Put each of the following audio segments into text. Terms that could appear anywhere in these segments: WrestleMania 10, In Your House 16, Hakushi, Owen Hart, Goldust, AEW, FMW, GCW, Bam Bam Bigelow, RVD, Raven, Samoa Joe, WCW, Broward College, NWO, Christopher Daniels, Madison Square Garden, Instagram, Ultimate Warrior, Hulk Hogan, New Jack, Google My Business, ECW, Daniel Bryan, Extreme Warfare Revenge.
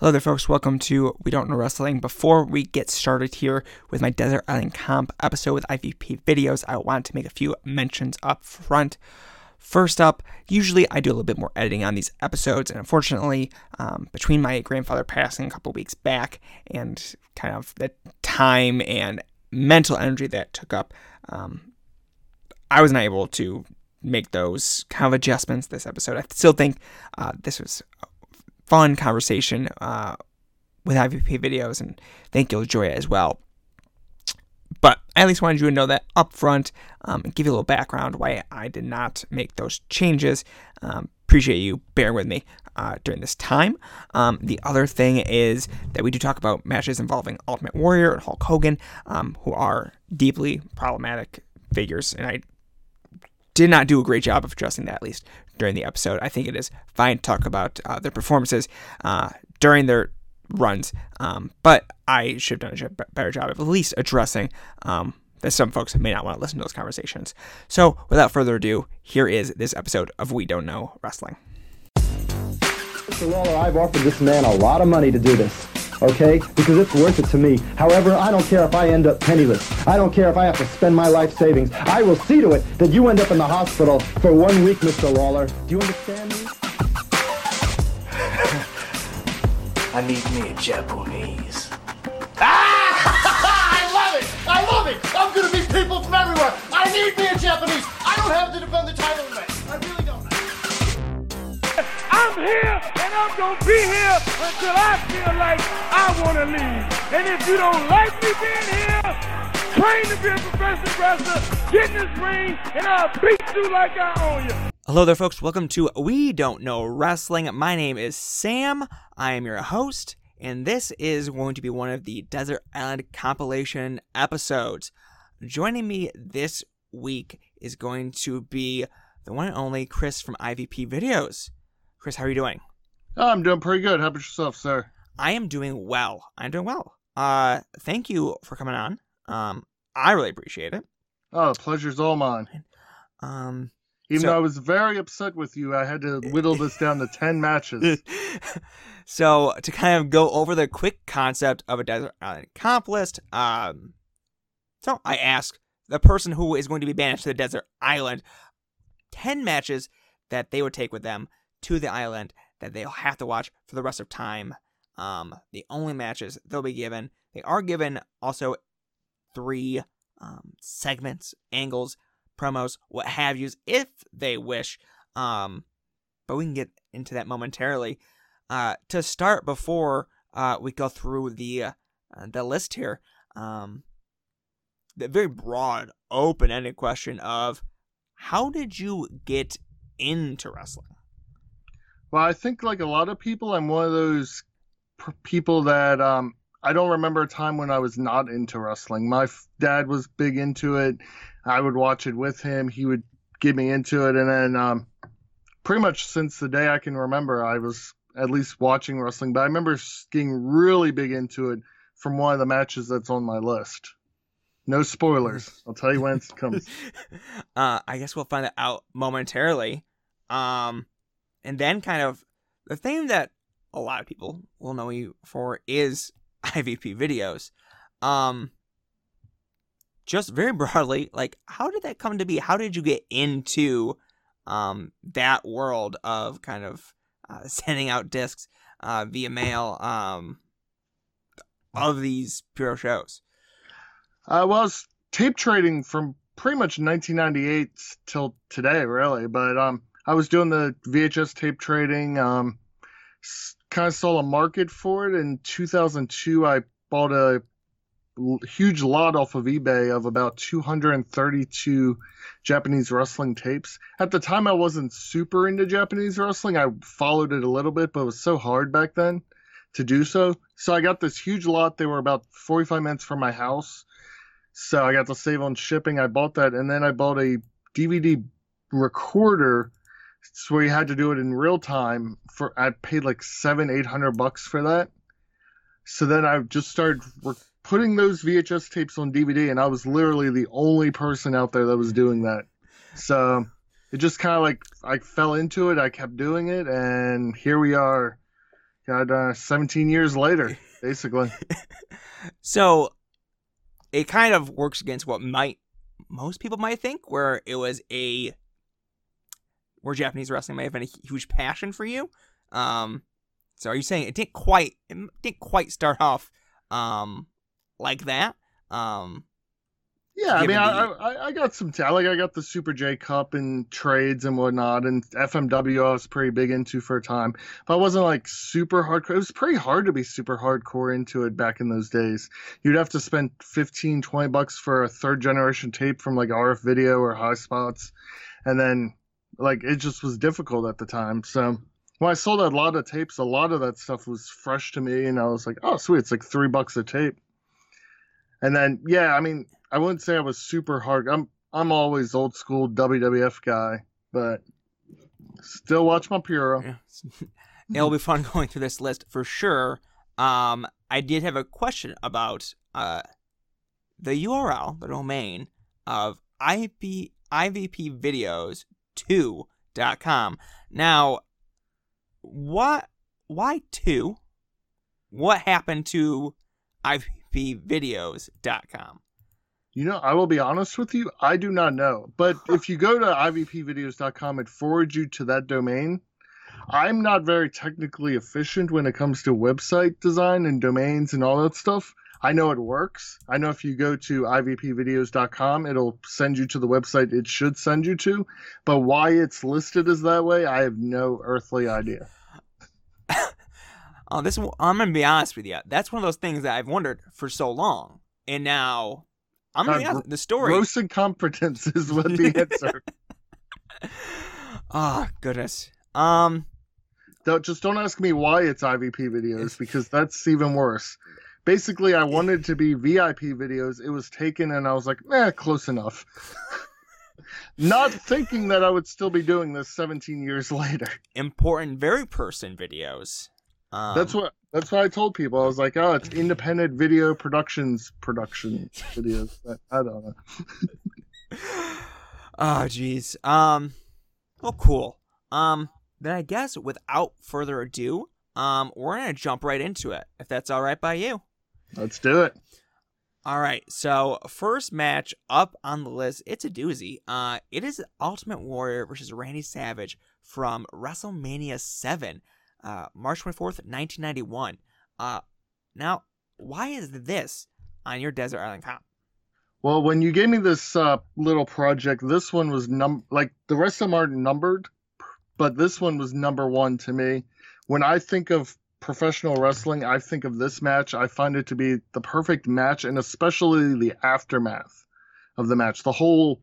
Hello there folks, welcome to We Don't Know Wrestling. Before we get started here with my Desert Island Comp episode with IVP Videos, I want to make a few mentions up front. First up, usually I do a little bit more editing on these episodes, and unfortunately, between my grandfather passing a couple weeks back and kind of the time and mental energy that took up, I was not able to make those kind of adjustments this episode. I still think this was fun conversation with IVP Videos, and I think you'll enjoy it as well. But I at least wanted you to know that up front, and give you a little background why I did not make those changes. Appreciate you bearing with me during this time. The other thing is that we do talk about matches involving Ultimate Warrior and Hulk Hogan, who are deeply problematic figures, and I did not do a great job of addressing that, at least during the episode. I think it is fine to talk about their performances during their runs, but I should have done a better job of at least addressing that some folks may not want to listen to those conversations. So without further ado, here is this episode of We Don't Know Wrestling. Mr. Lawler, I've offered this man a lot of money to do this. Okay? Because it's worth it to me. However, I don't care if I end up penniless. I don't care if I have to spend my life savings. I will see to it that you end up in the hospital for 1 week, Mr. Lawler. Do you understand me? I need me a Japanese. Ah! I love it! I love it! I'm gonna meet people from everywhere! I need me a Japanese! I don't have to defend the title tonight. I really don't. I'm here, and I'm gonna be here until I feel like I wanna leave. And if you don't like me being here, train to be a professional wrestler, get in this ring, and I'll beat you like I own you. Hello there folks, welcome to We Don't Know Wrestling. My name is Sam, I am your host, and this is going to be one of the Desert Island compilation episodes. Joining me this week is going to be the one and only Chris from IVP Videos. Chris, how are you doing? I'm doing pretty good. How about yourself, sir? I am doing well. Thank you for coming on. I really appreciate it. Oh, the pleasure's all mine. Even though I was very upset with you, I had to whittle this down to 10 matches. So, to kind of go over the quick concept of a Desert Island Comp list, so I ask the person who is going to be banished to the Desert Island 10 matches that they would take with them to the island that they'll have to watch for the rest of time. The only matches they'll be given, they are given also three segments, angles, promos, what have yous, if they wish. But we can get into that momentarily. To start, before we go through the list here, the very broad, open-ended question of how did you get into wrestling? Well, I think like a lot of people, I'm one of those people that I don't remember a time when I was not into wrestling. My dad was big into it. I would watch it with him. He would get me into it. And then pretty much since the day I can remember, I was at least watching wrestling. But I remember getting really big into it from one of the matches that's on my list. No spoilers. I'll tell you when it comes. I guess we'll find that out momentarily. And then kind of the thing that a lot of people will know you for is IVP Videos. Just very broadly, like, how did that come to be? How did you get into that world of kind of sending out discs via mail of these pure shows? I was tape trading from pretty much 1998 till today, really. But I was doing the VHS tape trading, kind of saw a market for it. In 2002, I bought a huge lot off of eBay of about 232 Japanese wrestling tapes. At the time, I wasn't super into Japanese wrestling. I followed it a little bit, but it was so hard back then to do so. So I got this huge lot. They were about 45 minutes from my house. So I got to save on shipping. I bought that, and then I bought a DVD recorder. So we had to do it in real time. For I paid like $700-800 for that. So then I just started putting those VHS tapes on DVD, and I was literally the only person out there that was doing that. So it just kind of like I fell into it. I kept doing it, and here we are. God, 17 years later, basically. So it kind of works against what most people might think, where it was where Japanese wrestling may have been a huge passion for you. So are you saying it didn't quite start off like that? Yeah, I mean, I got some talent. Like, I got the Super J Cup and trades and whatnot, and FMW I was pretty big into for a time. But I wasn't, like, super hardcore. It was pretty hard to be super hardcore into it back in those days. You'd have to spend $15-20 for a third-generation tape from, like, RF Video or High Spots. And then, like, it just was difficult at the time. So when I sold a lot of tapes, a lot of that stuff was fresh to me, and I was like, oh, sweet, it's like $3 a tape. And then, yeah, I mean, I wouldn't say I was super hard. I'm always old school WWF guy, but still watch my Puro. Yeah. It'll be fun going through this list for sure. I did have a question about the URL, the domain of IVPvideos2.com. Now, why 2? What happened to IVPvideos.com? You know, I will be honest with you, I do not know. But if you go to IVPvideos.com, it forwards you to that domain. I'm not very technically efficient when it comes to website design and domains and all that stuff. I know it works. I know if you go to IVPvideos.com, it'll send you to the website it should send you to. But why it's listed as that way, I have no earthly idea. I'm going to be honest with you. That's one of those things that I've wondered for so long. And now, I'm going to be honest, the story. Gross incompetence is what the answer. Oh, goodness. Don't ask me why it's IVP videos, because that's even worse. Basically, I wanted to be VIP videos. It was taken, and I was like, close enough. Not thinking that I would still be doing this 17 years later. Important very person videos. That's what I told people. I was like, oh, it's independent video production videos. I don't know. Oh, geez. Well, cool. Then I guess without further ado, we're going to jump right into it, if that's all right by you. Let's do it. All right. So first match up on the list, it's a doozy. It is Ultimate Warrior versus Randy Savage from WrestleMania 7. March 24th, 1991. Now, why is this on your Desert Island Comp? Well, when you gave me this little project, this one was the rest of them aren't numbered, but this one was number one to me. When I think of professional wrestling, I think of this match. I find it to be the perfect match, and especially the aftermath of the match. The whole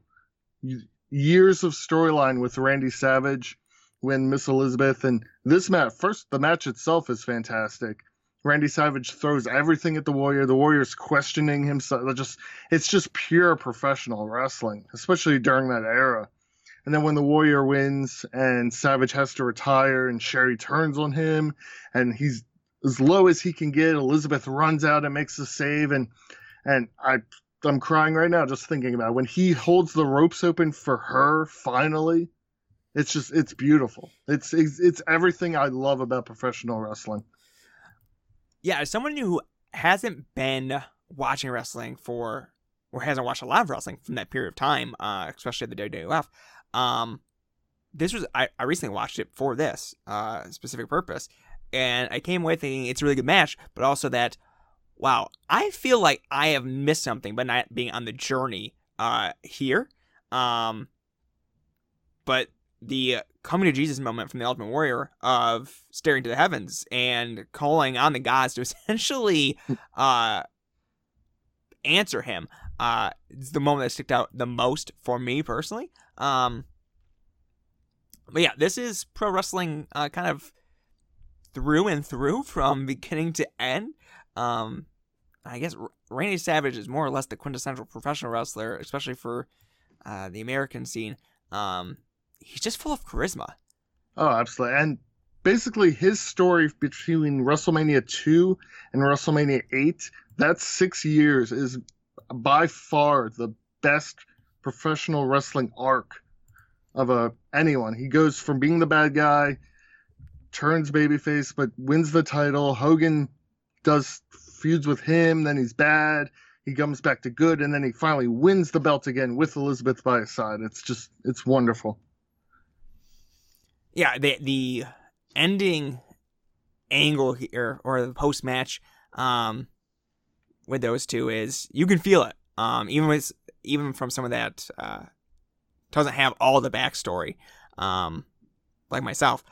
years of storyline with Randy Savage, when Miss Elizabeth and this match, first, the match itself is fantastic. Randy Savage throws everything at the Warrior. The Warrior's questioning himself. It's just pure professional wrestling, especially during that era. And then when the Warrior wins and Savage has to retire and Sherry turns on him and he's as low as he can get, Elizabeth runs out and makes the save. And I'm crying right now just thinking about it. When he holds the ropes open for her finally, it's beautiful. It's everything I love about professional wrestling. Yeah, as someone who hasn't been watching wrestling or hasn't watched a lot of wrestling from that period of time, especially the WWF, I recently watched it for this specific purpose, and I came away thinking it's a really good match, but also that, wow, I feel like I have missed something by not being on the journey here. But the coming to Jesus moment from the Ultimate Warrior of staring to the heavens and calling on the gods to essentially answer him. It's the moment that sticked out the most for me personally. But yeah, this is pro wrestling kind of through and through from beginning to end. I guess Randy Savage is more or less the quintessential professional wrestler, especially for the American scene. He's just full of charisma. Oh, absolutely. And basically his story between WrestleMania 2 and WrestleMania 8, that 6 years is by far the best professional wrestling arc of anyone. He goes from being the bad guy turns babyface, but wins the title. Hogan does feuds with him, then he's bad. He comes back to good, and then he finally wins the belt again with Elizabeth by his side. It's just, it's wonderful. Yeah, the ending angle here, or the post-match with those two, is you can feel it. Even from someone that doesn't have all the backstory, like myself.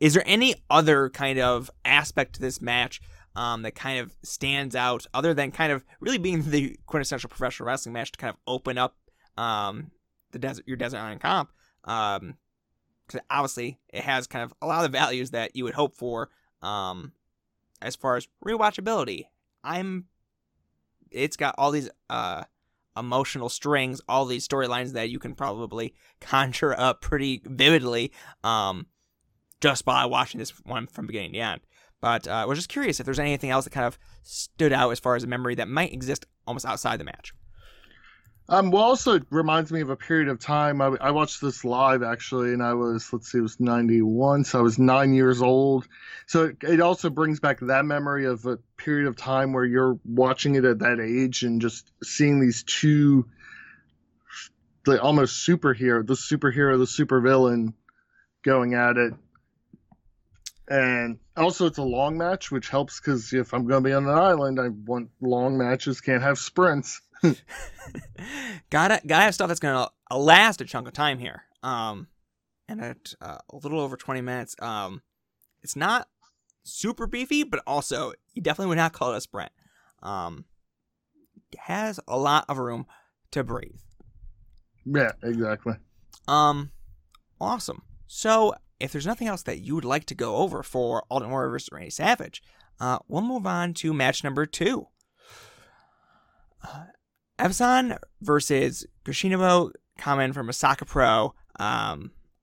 Is there any other kind of aspect to this match that kind of stands out, other than kind of really being the quintessential professional wrestling match to kind of open up your Desert Island Comp? Because obviously it has kind of a lot of the values that you would hope for as far as rewatchability. It's got all these emotional strings, all these storylines that you can probably conjure up pretty vividly just by watching this one from beginning to end. But I was just curious if there's anything else that kind of stood out as far as a memory that might exist almost outside the match. Well, also it reminds me of a period of time. I watched this live, actually, and I was, it was 91, so I was 9 years old. So it also brings back that memory of a period of time where you're watching it at that age and just seeing these two, the almost superhero, the supervillain going at it. And also it's a long match, which helps, because if I'm going to be on an island, I want long matches, can't have sprints. Gotta have stuff that's going to last a chunk of time here. And at a little over 20 minutes, it's not super beefy, but also you definitely would not call it a sprint. It has a lot of room to breathe. Yeah, exactly. Awesome. So, if there's nothing else that you would like to go over for Ultimate Warrior vs. Randy Savage, we'll move on to match number 2. Ebison versus Yoshinobu Kamen from Osaka Pro. I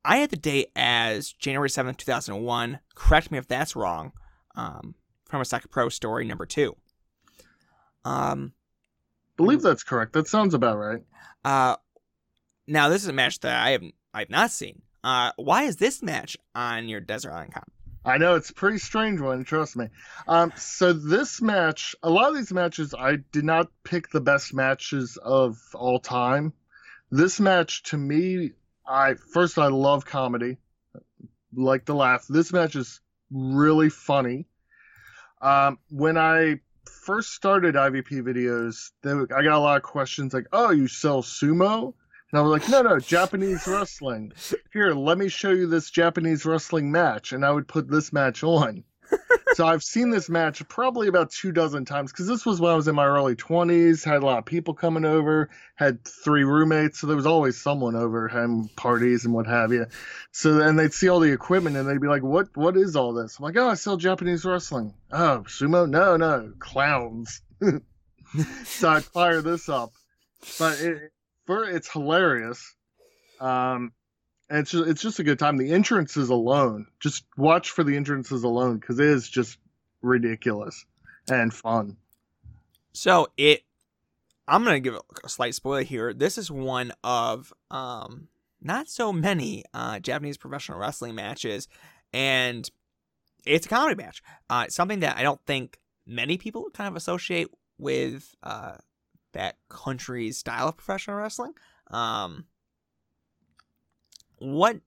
had the date as January 7th, 2001. Correct me if that's wrong. From Osaka Pro story number 2. Believe that's correct. That sounds about right. Now, this is a match that I have not seen. Why is this match on your Desert Island Comp? I know, it's a pretty strange one, trust me. So this match, a lot of these matches, I did not pick the best matches of all time. This match, to me, I love comedy. Like to laugh. This match is really funny. When I first started IVP videos, I got a lot of questions like, oh, you sell sumo? And I was like, no, Japanese wrestling. Here, let me show you this Japanese wrestling match. And I would put this match on. So I've seen this match probably about 24 times, because this was when I was in my early 20s, had a lot of people coming over, had 3 roommates. So there was always someone over, having parties and what have you. So then they'd see all the equipment and they'd be like, what is all this? I'm like, oh, I sell Japanese wrestling. Oh, sumo? No, clowns. So I'd fire this up. But it's hilarious, and it's just a good time. The entrances alone, just watch for the entrances alone, because it is just ridiculous and fun. So I'm gonna give a slight spoiler here. This is one of not so many Japanese professional wrestling matches, and it's a comedy match. It's something that I don't think many people kind of associate with that country's style of professional wrestling. What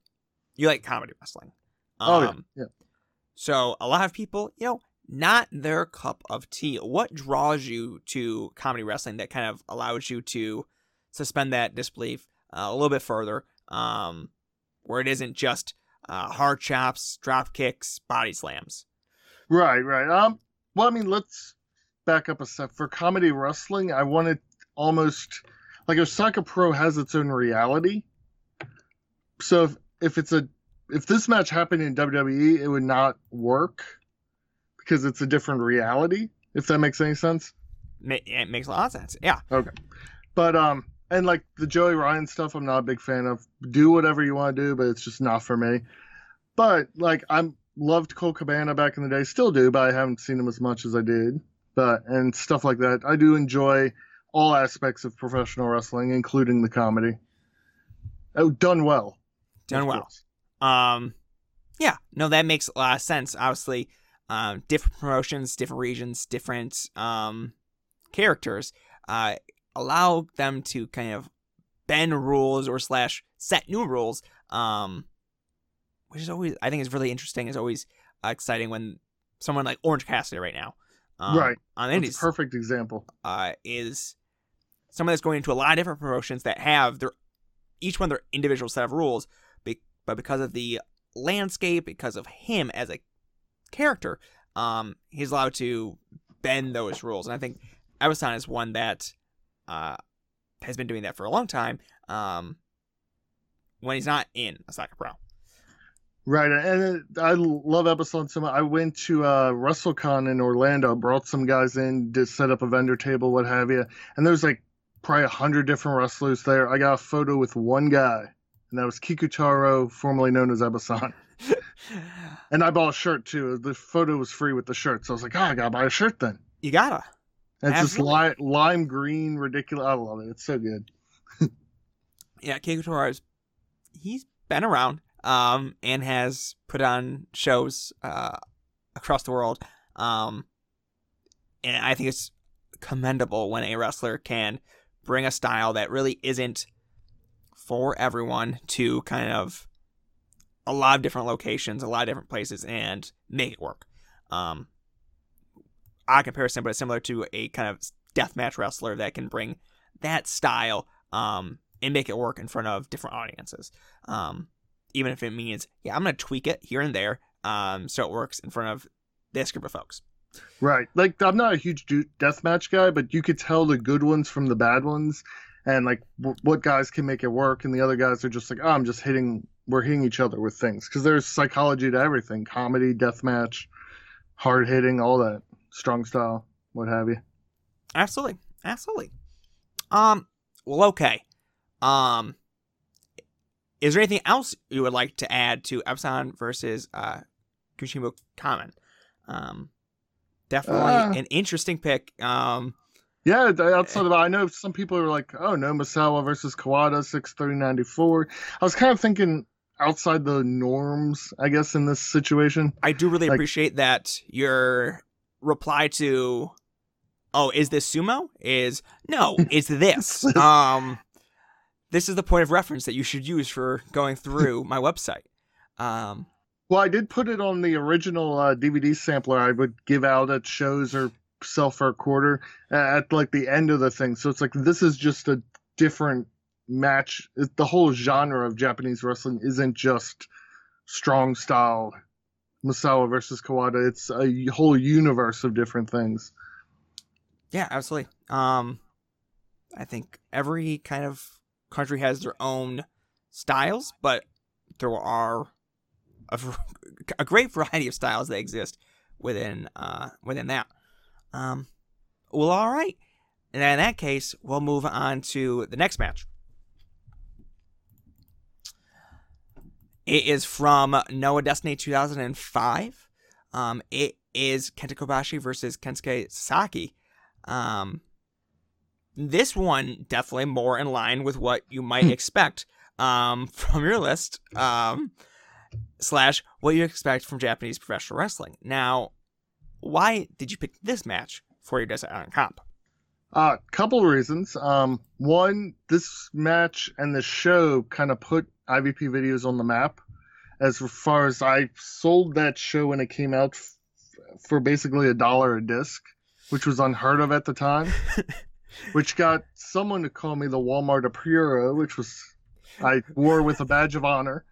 you like comedy wrestling. Yeah. So a lot of people, not their cup of tea. What draws you to comedy wrestling that kind of allows you to suspend that disbelief a little bit further, where it isn't just hard chops, drop kicks, body slams? Right. Well, I mean, let's back up a step. For comedy wrestling, I want it almost like Osaka Pro has its own reality. So if this match happened in WWE, it would not work, because it's a different reality, if that makes any sense. It makes a lot of sense. Yeah. Okay. But and like the Joey Ryan stuff, I'm not a big fan of. Do whatever you want to do, but it's just not for me. But like, I loved Cole Cabana back in the day, still do, but I haven't seen him as much as I did. And stuff like that. I do enjoy all aspects of professional wrestling, including the comedy. Oh, done well. Yeah, no, that makes a lot of sense. Obviously, different promotions, different regions, different characters allow them to kind of bend rules or slash set new rules, which is always, I think, is really interesting. It's always exciting when someone like Orange Cassidy right now, right, on Indies, that's a perfect example, is someone that's going into a lot of different promotions that have their each one their individual set of rules, but because of the landscape, because of him as a character, he's allowed to bend those rules. And I think Ebison is one that has been doing that for a long time, when he's not in Osaka Pro. Right, and I love Ebison so much. I went to WrestleCon in Orlando, brought some guys in, did set up a vendor table, what have you, and there's like probably 100 different wrestlers there. I got a photo with one guy, and that was Kikutaro, formerly known as Ebison. And I bought a shirt, too. The photo was free with the shirt, so I was like, oh, I gotta buy a shirt then. You gotta. And it's just lime green, ridiculous. I love it. It's so good. Yeah, Kikutaro, he's been around and has put on shows across the world. And I think it's commendable when a wrestler can bring a style that really isn't for everyone to kind of a lot of different locations, a lot of different places, and make it work. Odd comparison, but it's similar to a kind of deathmatch wrestler that can bring that style and make it work in front of different audiences. Even if it means, yeah, I'm going to tweak it here and there so it works in front of this group of folks. Right. Like, I'm not a huge deathmatch guy, but you could tell the good ones from the bad ones and, like, what guys can make it work, and the other guys are just like, oh, we're hitting each other with things. Because there's psychology to everything. Comedy, deathmatch, hard-hitting, all that. Strong style, what have you. Absolutely. Well, okay. Is there anything else you would like to add to Ebison versus Kushimo Kamen? Definitely an interesting pick. Yeah, outside of, I know some people are like, oh no, Misawa versus Kawada, 6/30/94. I was kind of thinking outside the norms, I guess, in this situation. I do really appreciate that you're reply to, oh, is this sumo? No, it's this. This is the point of reference that you should use for going through my website. Well, I did put it on the original DVD sampler I would give out at shows or sell for a quarter at like the end of the thing. So it's like, this is just a different match. The whole genre of Japanese wrestling isn't just strong style Misawa versus Kawada. It's a whole universe of different things. Yeah, absolutely. I think every kind of country has their own styles, but there are a great variety of styles that exist within that. Well, all right. And in that case, we'll move on to the next match. It is from Noah Destiny 2005. It is Kenta Kobashi versus Kensuke Sasaki. This one definitely more in line with what you might expect from your list, slash what you expect from Japanese professional wrestling. Now, why did you pick this match for your Desert Island Comp? A couple of reasons. One, this match and the show kind of put IVP Videos on the map. As far as, I sold that show when it came out for basically $1 a disc, which was unheard of at the time, which got someone to call me the Walmart Apuro, which was, I wore with a badge of honor.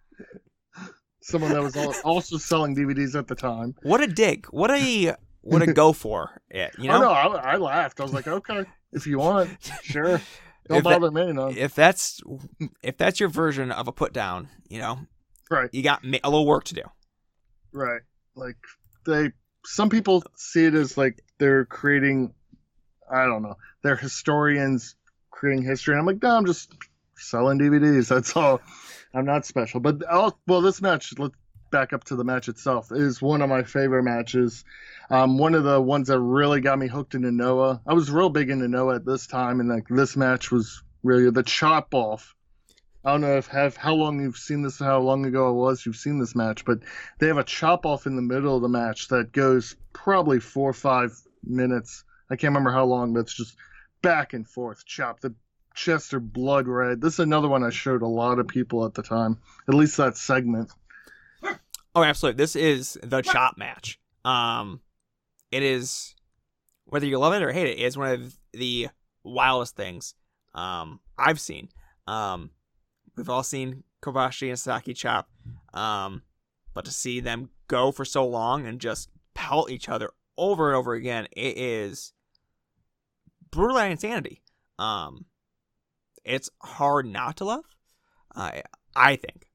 Someone that was also selling DVDs at the time. What a dig. What a go for it, you know? Oh, no, I laughed. I was like, okay, if you want, sure. Don't bother me, no. If that's your version of a put down, you know, right? You got a little work to do, right? Like some people see it as like they're creating, I don't know, they're historians creating history. And I'm like, no, I'm just selling DVDs. That's all. I'm not special. But this match. Let's back up to the match itself. It is one of my favorite matches. One of the ones that really got me hooked into Noah. I was real big into Noah at this time, and like this match was really the chop off. I don't know if how long you've seen this and how long ago it was you've seen this match, but they have a chop-off in the middle of the match that goes probably 4 or 5 minutes. I can't remember how long, but it's just back and forth chop. The chests are blood red. This is another one I showed a lot of people at the time, at least that segment. Oh, absolutely. This is the chop match. It is, whether you love it or hate it, it's one of the wildest things I've seen. We've all seen Kobashi and Sasaki chop, but to see them go for so long and just pelt each other over and over again, it is brutal insanity. It's hard not to love, I think.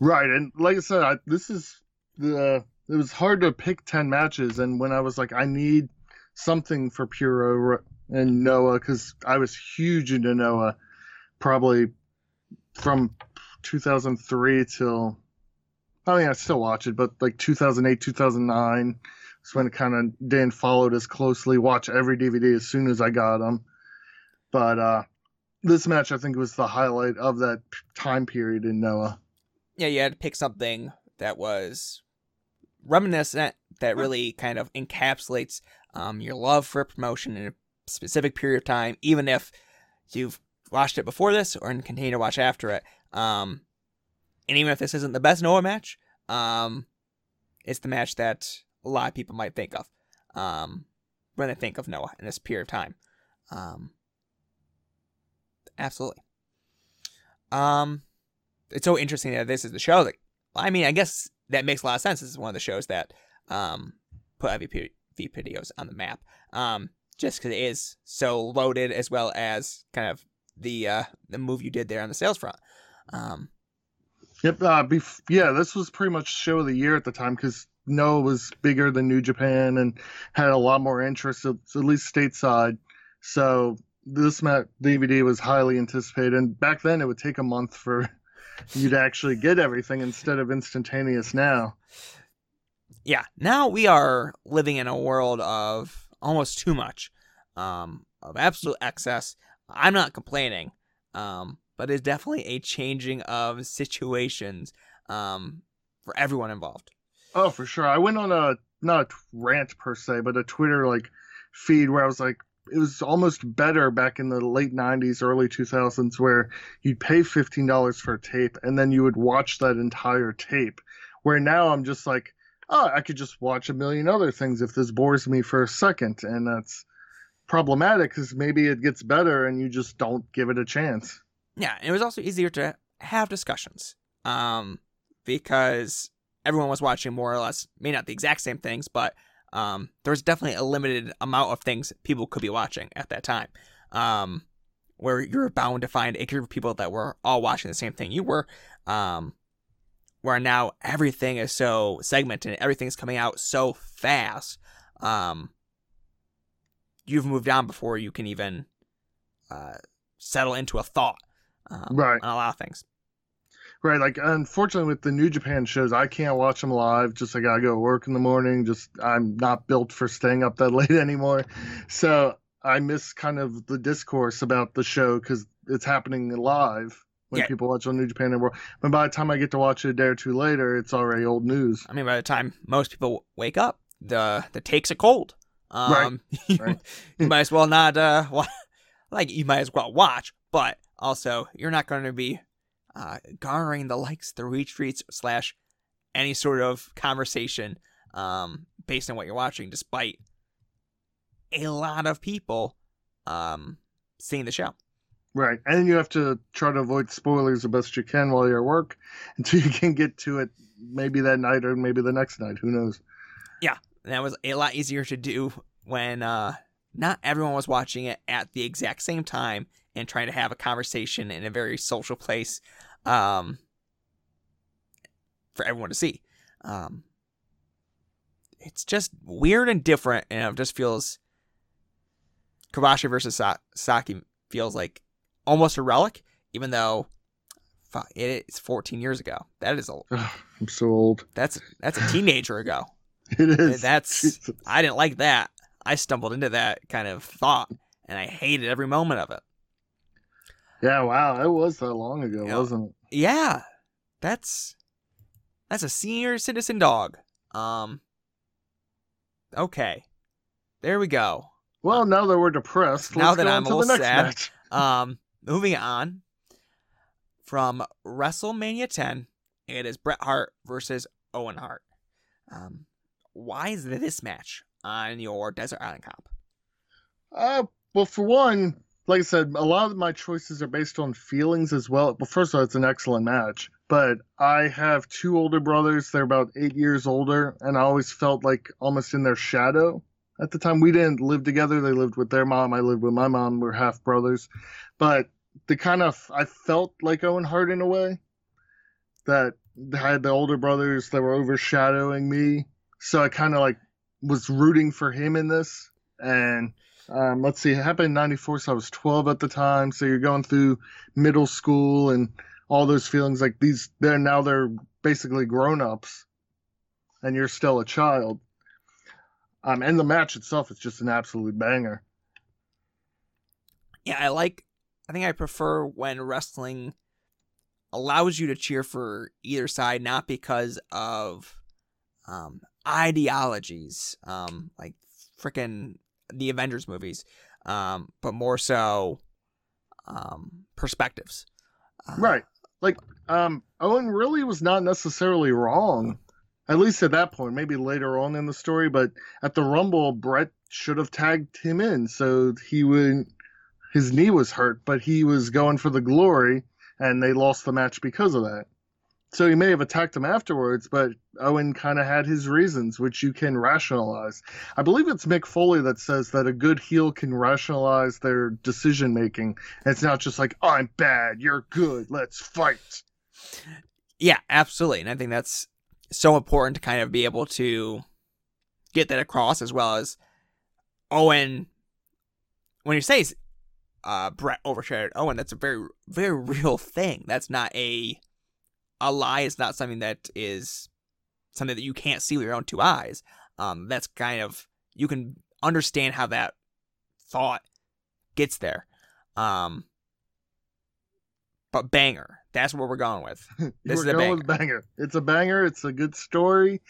Right, and like I said, it was hard to pick 10 matches, and when I was like, I need something for Puro and Noah, because I was huge into Noah, probably from 2003 till, I mean, I still watch it, but like 2008, 2009 is when it kind of didn't follow as closely. Watch every DVD as soon as I got them. But this match, I think, was the highlight of that time period in Noah. Yeah, you had to pick something that was reminiscent, that really kind of encapsulates your love for a promotion in a specific period of time, even if you've watched it before this or continue to watch after it. And even if this isn't the best Noah match, it's the match that a lot of people might think of when they think of Noah in this period of time. Absolutely. It's so interesting that this is the show that, I mean, I guess that makes a lot of sense. This is one of the shows that put IVP videos on the map, just because it is so loaded, as well as kind of the move you did there on the sales front. Yep. Yeah, this was pretty much show of the year at the time, because Noah was bigger than New Japan and had a lot more interest, at least stateside. So this DVD was highly anticipated. And back then, it would take a month for you to actually get everything instead of instantaneous now. Yeah. Now we are living in a world of almost too much, of absolute excess. I'm not complaining, but it's definitely a changing of situations for everyone involved. Oh, for sure. I went on not a rant per se, but a Twitter feed where I was like, it was almost better back in the late 90s, early 2000s, where you'd pay $15 for a tape and then you would watch that entire tape. Where now I'm just like, oh, I could just watch a million other things if this bores me for a second. And that's problematic, because maybe it gets better and you just don't give it a chance. Yeah, and it was also easier to have discussions because everyone was watching more or less, maybe not the exact same things, but there was definitely a limited amount of things people could be watching at that time, where you're bound to find a group of people that were all watching the same thing you were, where now everything is so segmented and everything's coming out so fast. You've moved on before you can even settle into a thought right. On a lot of things. Right, unfortunately with the New Japan shows, I can't watch them live. Just I gotta go to work in the morning. Just I'm not built for staying up that late anymore. So I miss kind of the discourse about the show because it's happening live when people watch on New Japan and World. But by the time I get to watch it a day or two later, it's already old news. I mean, by the time most people wake up, the takes are cold. Right. You might as well not you might as well watch, but also you're not going to be garnering the likes, the retweets, / any sort of conversation based on what you're watching, despite a lot of people seeing the show. Right, and you have to try to avoid spoilers the best you can while you're at work until you can get to it maybe that night or maybe the next night, who knows. Yeah, and that was a lot easier to do when not everyone was watching it at the exact same time and trying to have a conversation in a very social place. For everyone to see. It's just weird and different, and it just feels Kobashi versus Sasaki feels like almost a relic, even though it's 14 years ago. That is old. I'm so old. That's a teenager ago. It is. Jesus. I didn't like that. I stumbled into that kind of thought, and I hated every moment of it. Yeah, wow, it was that long ago, wasn't it? Yeah, that's a senior citizen dog. Okay, there we go. Well, now that we're depressed, now that I'm a little sad, moving on from WrestleMania 10, it is Bret Hart versus Owen Hart. Why is this match on your Desert Island Comp? Well, for one, like I said, a lot of my choices are based on feelings as well. Well, first of all, it's an excellent match, but I have two older brothers. They're about 8 years older, and I always felt like almost in their shadow. At the time, we didn't live together. They lived with their mom. I lived with my mom. We're half brothers. But I felt like Owen Hart in a way, that I had the older brothers that were overshadowing me. So I kind of was rooting for him in this. And let's see, it happened in 94, so I was 12 at the time. So you're going through middle school and all those feelings like these. They're basically grown-ups, and you're still a child. And the match itself is just an absolute banger. Yeah, I think I prefer when wrestling allows you to cheer for either side, not because of ideologies, like freaking the Avengers movies, but more so perspectives. Right. Owen really was not necessarily wrong. At least at that point, maybe later on in the story, but at the Rumble, Bret should have tagged him in, so his knee was hurt, but he was going for the glory, and they lost the match because of that. So he may have attacked him afterwards, but Owen kind of had his reasons, which you can rationalize. I believe it's Mick Foley that says that a good heel can rationalize their decision-making. It's not just like, oh, I'm bad, you're good, let's fight. Yeah, absolutely, and I think that's so important to kind of be able to get that across, as well as Owen. When you say Bret overshadowed Owen, that's a very, very real thing. That's not a lie. It's not something that is something that you can't see with your own two eyes. That's kind of, you can understand how that thought gets there. But banger. That's what we're going with. This is a banger. It's a banger. It's a good story.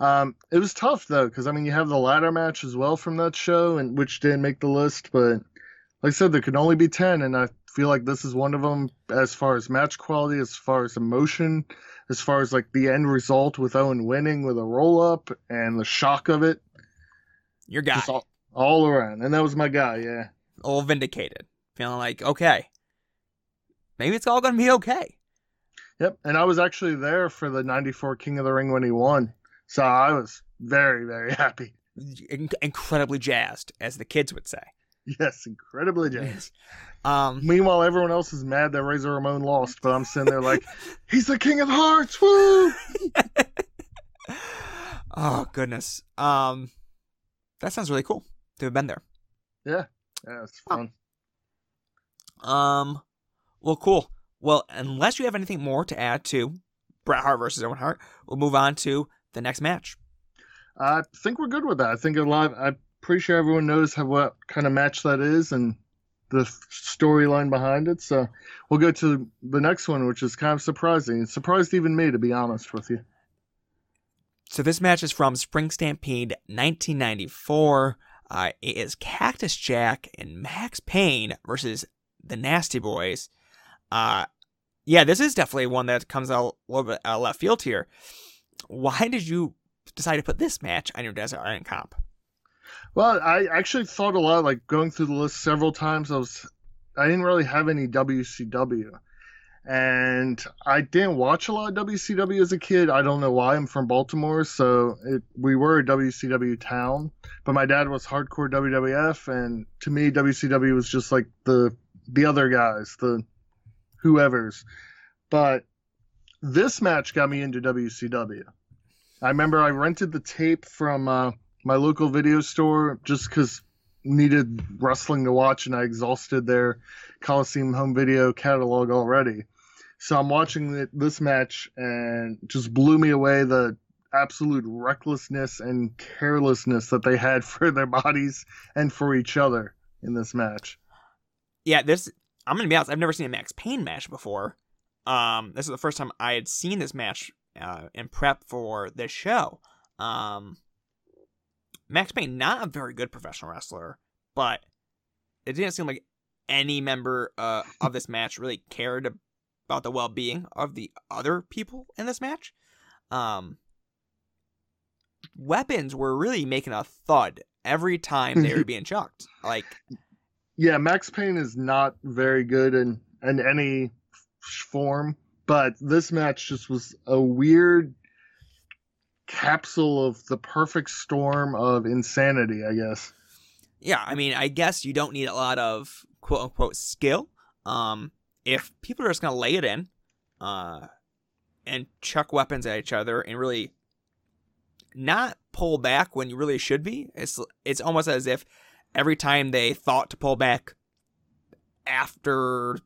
It was tough, though, because, I mean, you have the ladder match as well from that show, and which didn't make the list. But like I said, there can only be 10, and I feel like this is one of them as far as match quality, as far as emotion, as far as the end result with Owen winning with a roll-up and the shock of it. Your guy. Just all around. And that was my guy, yeah. All vindicated. Feeling like, okay. Maybe it's all going to be okay. Yep, and I was actually there for the 94 King of the Ring when he won. So I was very, very happy. Incredibly jazzed, as the kids would say. Yes, incredibly jazzed. Meanwhile, everyone else is mad that Razor Ramon lost, but I'm sitting there like, he's the King of the Hearts! Woo! Oh, goodness. That sounds really cool to have been there. Yeah, it's fun. Well, cool. Well, unless you have anything more to add to Bret Hart versus Owen Hart, we'll move on to the next match. I think we're good with that. I'm pretty sure everyone knows what kind of match that is and the storyline behind it. So we'll go to the next one, which is kind of surprising. It surprised even me, to be honest with you. So this match is from Spring Stampede 1994. It is Cactus Jack and Max Payne versus the Nasty Boys. Yeah, this is definitely one that comes out a little bit out of left field here. Why did you decide to put this match on your Desert Island Comp? Well, I actually thought a lot, going through the list several times, I didn't really have any WCW. And I didn't watch a lot of WCW as a kid. I don't know why. I'm from Baltimore, so we were a WCW town. But my dad was hardcore WWF, and to me, WCW was just the other guys, the whoever's. But this match got me into WCW. I remember I rented the tape from my local video store just because needed wrestling to watch, and I exhausted their Coliseum home video catalog already. So I'm watching this match, and just blew me away the absolute recklessness and carelessness that they had for their bodies and for each other in this match. Yeah, this I'm going to be honest, I've never seen a Max Payne match before. This is the first time I had seen this match in prep for this show. Max Payne, not a very good professional wrestler, but it didn't seem like any member of this match really cared about the well-being of the other people in this match. Weapons were really making a thud every time they were being chucked. Like, yeah, Max Payne is not very good in any form, but this match just was a weird capsule of the perfect storm of insanity, I guess. Yeah, I mean, I guess you don't need a lot of quote-unquote skill. If people are just going to lay it in and chuck weapons at each other and really not pull back when you really should be, it's almost as if every time they thought to pull back after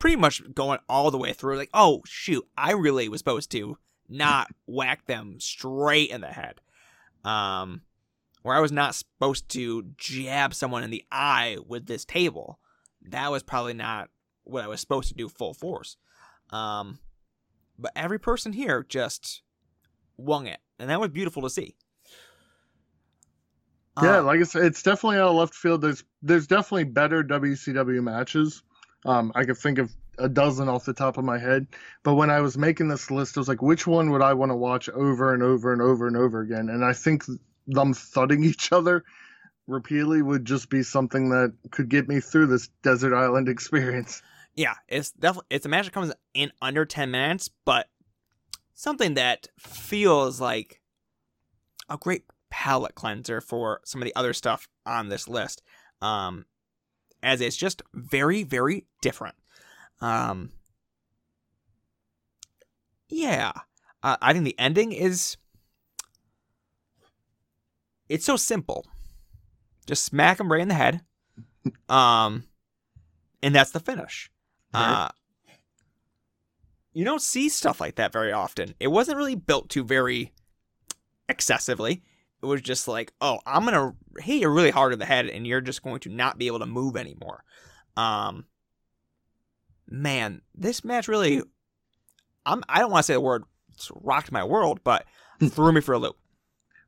pretty much going all the way through, like, oh, shoot, I really was supposed to not whack them straight in the head. Where I was not supposed to jab someone in the eye with this table. That was probably not what I was supposed to do full force. But every person here just wung it. And that was beautiful to see. Yeah, like I said, it's definitely out of left field. There's definitely better WCW matches. I could think of a dozen off the top of my head. But when I was making this list, I was like, which one would I want to watch over and over and over and over again? And I think them thudding each other repeatedly would just be something that could get me through this desert island experience. Yeah, it's definitely, it's a match that comes in under 10 minutes, but something that feels like a great palate cleanser for some of the other stuff on this list, as it's just very, very different. I think the ending is, it's so simple. Just smack him right in the head. And that's the finish. You don't see stuff like that very often. It wasn't really built to very excessively. It was just like, oh, I'm going to hit you really hard in the head and you're just going to not be able to move anymore. Man, this match really, I don't want to say the word rocked my world, but threw me for a loop.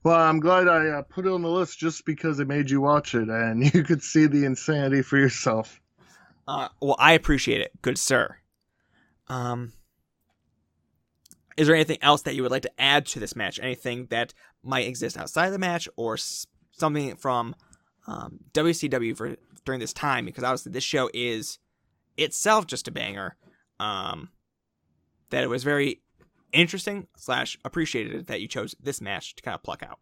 Well, I'm glad I put it on the list just because it made you watch it and you could see the insanity for yourself. Well, I appreciate it, good sir. Is there anything else that you would like to add to this match? Anything that might exist outside of the match or something from WCW during this time? Because obviously this show is itself just a banger. That it was very interesting / appreciated that you chose this match to kind of pluck out.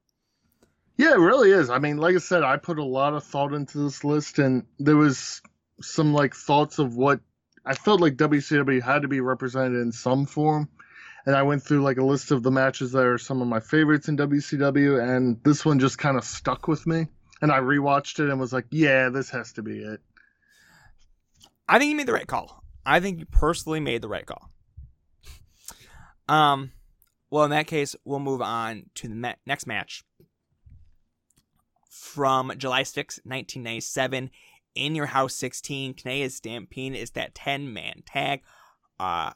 Yeah, it really is. I mean, like I said, I put a lot of thought into this list, and there was some like thoughts of what I felt like WCW had to be represented in some form. And I went through like a list of the matches that are some of my favorites in WCW, and this one just kind of stuck with me. And I rewatched it and was like, yeah, this has to be it. I think you made the right call. I think you personally made the right call. Well, in that case, we'll move on to the next match from July 6, 1997. In Your House 16, Kane's Stampede is that 10-man tag. I'm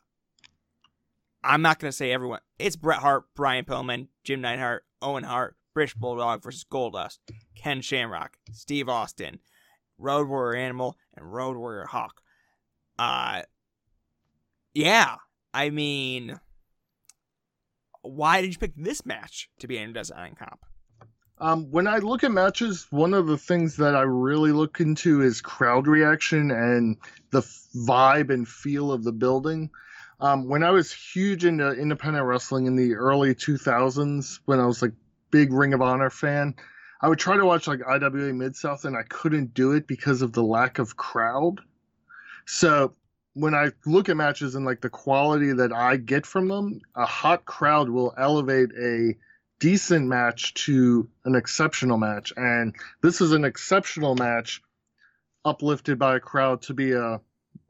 not going to say everyone. It's Bret Hart, Brian Pillman, Jim Neidhart, Owen Hart, British Bulldog versus Goldust, Ken Shamrock, Steve Austin, Road Warrior Animal, and Road Warrior Hawk. Yeah. I mean, why did you pick this match to be in Desert Island Comp? When I look at matches, one of the things that I really look into is crowd reaction and the vibe and feel of the building. When I was huge into independent wrestling in the early 2000s, when I was like big Ring of Honor fan, I would try to watch like IWA Mid-South and I couldn't do it because of the lack of crowd. So when I look at matches and like the quality that I get from them, a hot crowd will elevate a decent match to an exceptional match. And this is an exceptional match uplifted by a crowd to be a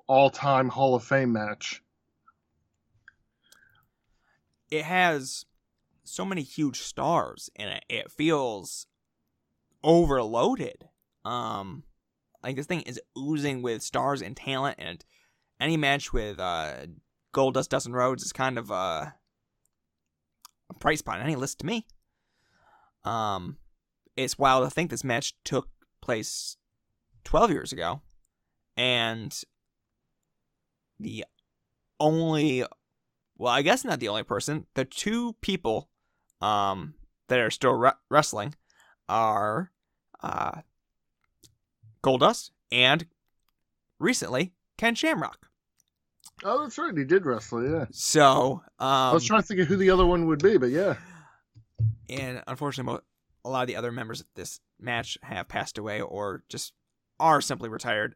all-time Hall of Fame match. It has so many huge stars in it. It feels overloaded. Like, this thing is oozing with stars and talent, and any match with Goldust, Dustin Rhodes is kind of a price spot on any list to me. It's wild to think this match took place 12 years ago, and the only, well, I guess not the only person, the two people that are still wrestling are Goldust and, recently, Ken Shamrock. Oh, that's right. He did wrestle, yeah. So, I was trying to think of who the other one would be, but yeah. And unfortunately, a lot of the other members of this match have passed away or just are simply retired.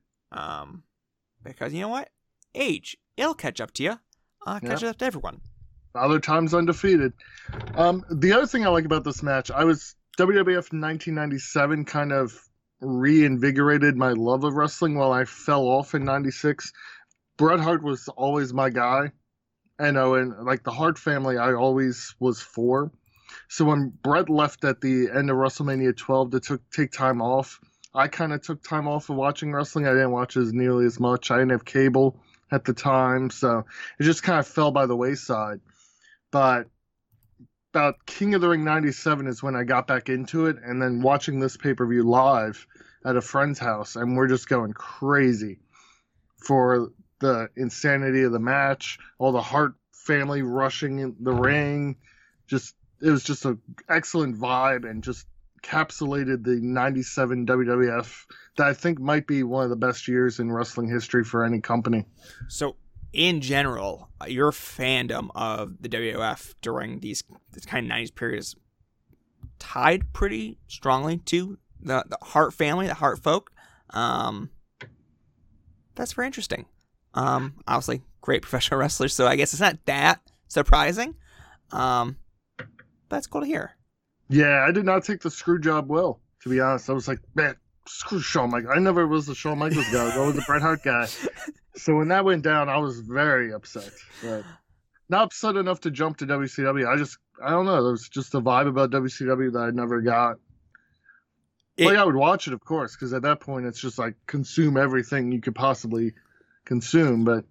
Because, you know what? Age, it'll catch up to you. Catch up to everyone. Other times undefeated. The other thing I like about this match, I was WWF 1997 kind of reinvigorated my love of wrestling while I fell off in 96. Bret Hart was always my guy. I know, and like the Hart family I always was for. So when Bret left at the end of WrestleMania 12 to take time off, I kind of took time off of watching wrestling. I didn't watch as nearly as much. I didn't have cable at the time, so it just kind of fell by the wayside. But about King of the Ring 97 is when I got back into it, and then watching this pay-per-view live at a friend's house, and we're just going crazy for the insanity of the match, all the Hart family rushing in the ring. Just, it was just an excellent vibe and just encapsulated the 97 WWF that I think might be one of the best years in wrestling history for any company. So in general, your fandom of the WWF during this kind of 90s period is tied pretty strongly to the Hart family, the Hart folk. That's very interesting. Obviously great professional wrestlers, so I guess it's not that surprising. That's cool to hear. Yeah, I did not take the screw job well, to be honest. I was like, man, screw Shawn Michaels. I never was the Shawn Michaels guy. I was always the Bret Hart guy. So when that went down, I was very upset. But not upset enough to jump to WCW. I don't know. There was just a vibe about WCW that I never got. Like, I would watch it, of course, because at that point, it's just like consume everything you could possibly consume. But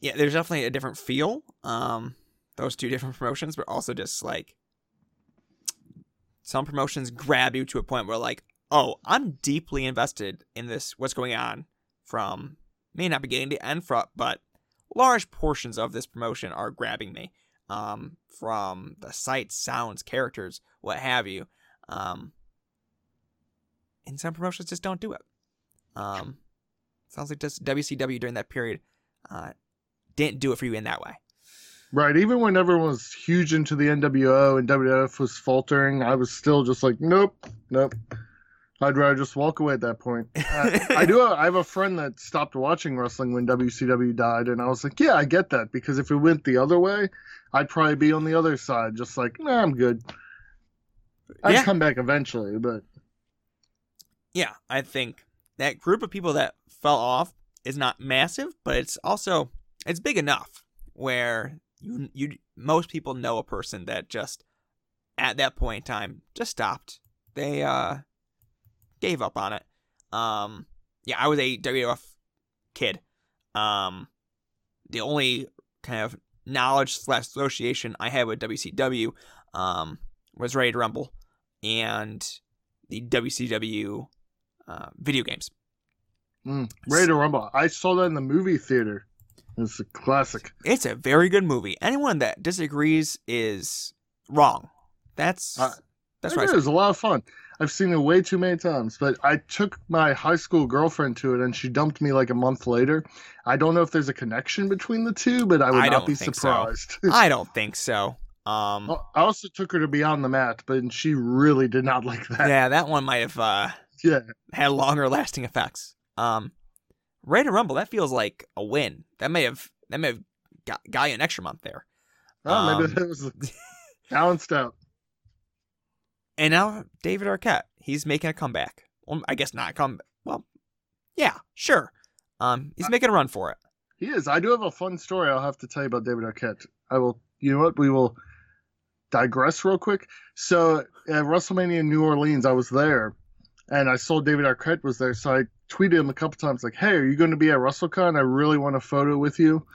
yeah, there's definitely a different feel. Those two different promotions, but also just like, some promotions grab you to a point where, like, oh, I'm deeply invested in this, what's going on from, may not be getting to end, but large portions of this promotion are grabbing me, from the sights, sounds, characters, what have you. And some promotions just don't do it. Sounds like just WCW during that period didn't do it for you in that way. Right, even when everyone was huge into the NWO and WWF was faltering, I was still just like, nope. I'd rather just walk away at that point. I have a friend that stopped watching wrestling when WCW died, and I was like, yeah, I get that, because if it went the other way, I'd probably be on the other side, just like, nah, I'm good. I'd come back eventually, but... Yeah, I think that group of people that fell off is not massive, but it's also, it's big enough where... You most people know a person that just at that point in time just stopped. They gave up on it. I was a WWF kid. The only kind of knowledge / association I had with WCW was Ready to Rumble and the WCW video games. Ready to Rumble. I saw that in the movie theater. It's a classic. It's a very good movie. Anyone that disagrees is wrong. That's right. It was a lot of fun. I've seen it way too many times, but I took my high school girlfriend to it, and she dumped me like a month later. I don't know if there's a connection between the two, but I would not be surprised. So. I don't think so. I also took her to Beyond the Mat, but she really did not like that. Yeah, that one might have had longer lasting effects. Ready to Rumble, that feels like a win. That may have got you an extra month there. Oh, maybe that was balanced out. And now David Arquette, he's making a comeback. Well, I guess not comeback. Well, yeah, sure. He's making a run for it. He is. I do have a fun story I'll have to tell you about David Arquette. You know what? We will digress real quick. So at WrestleMania in New Orleans, I was there, and I saw David Arquette was there, so I tweeted him a couple times like, hey, are you going to be at WrestleCon? I really want a photo with you.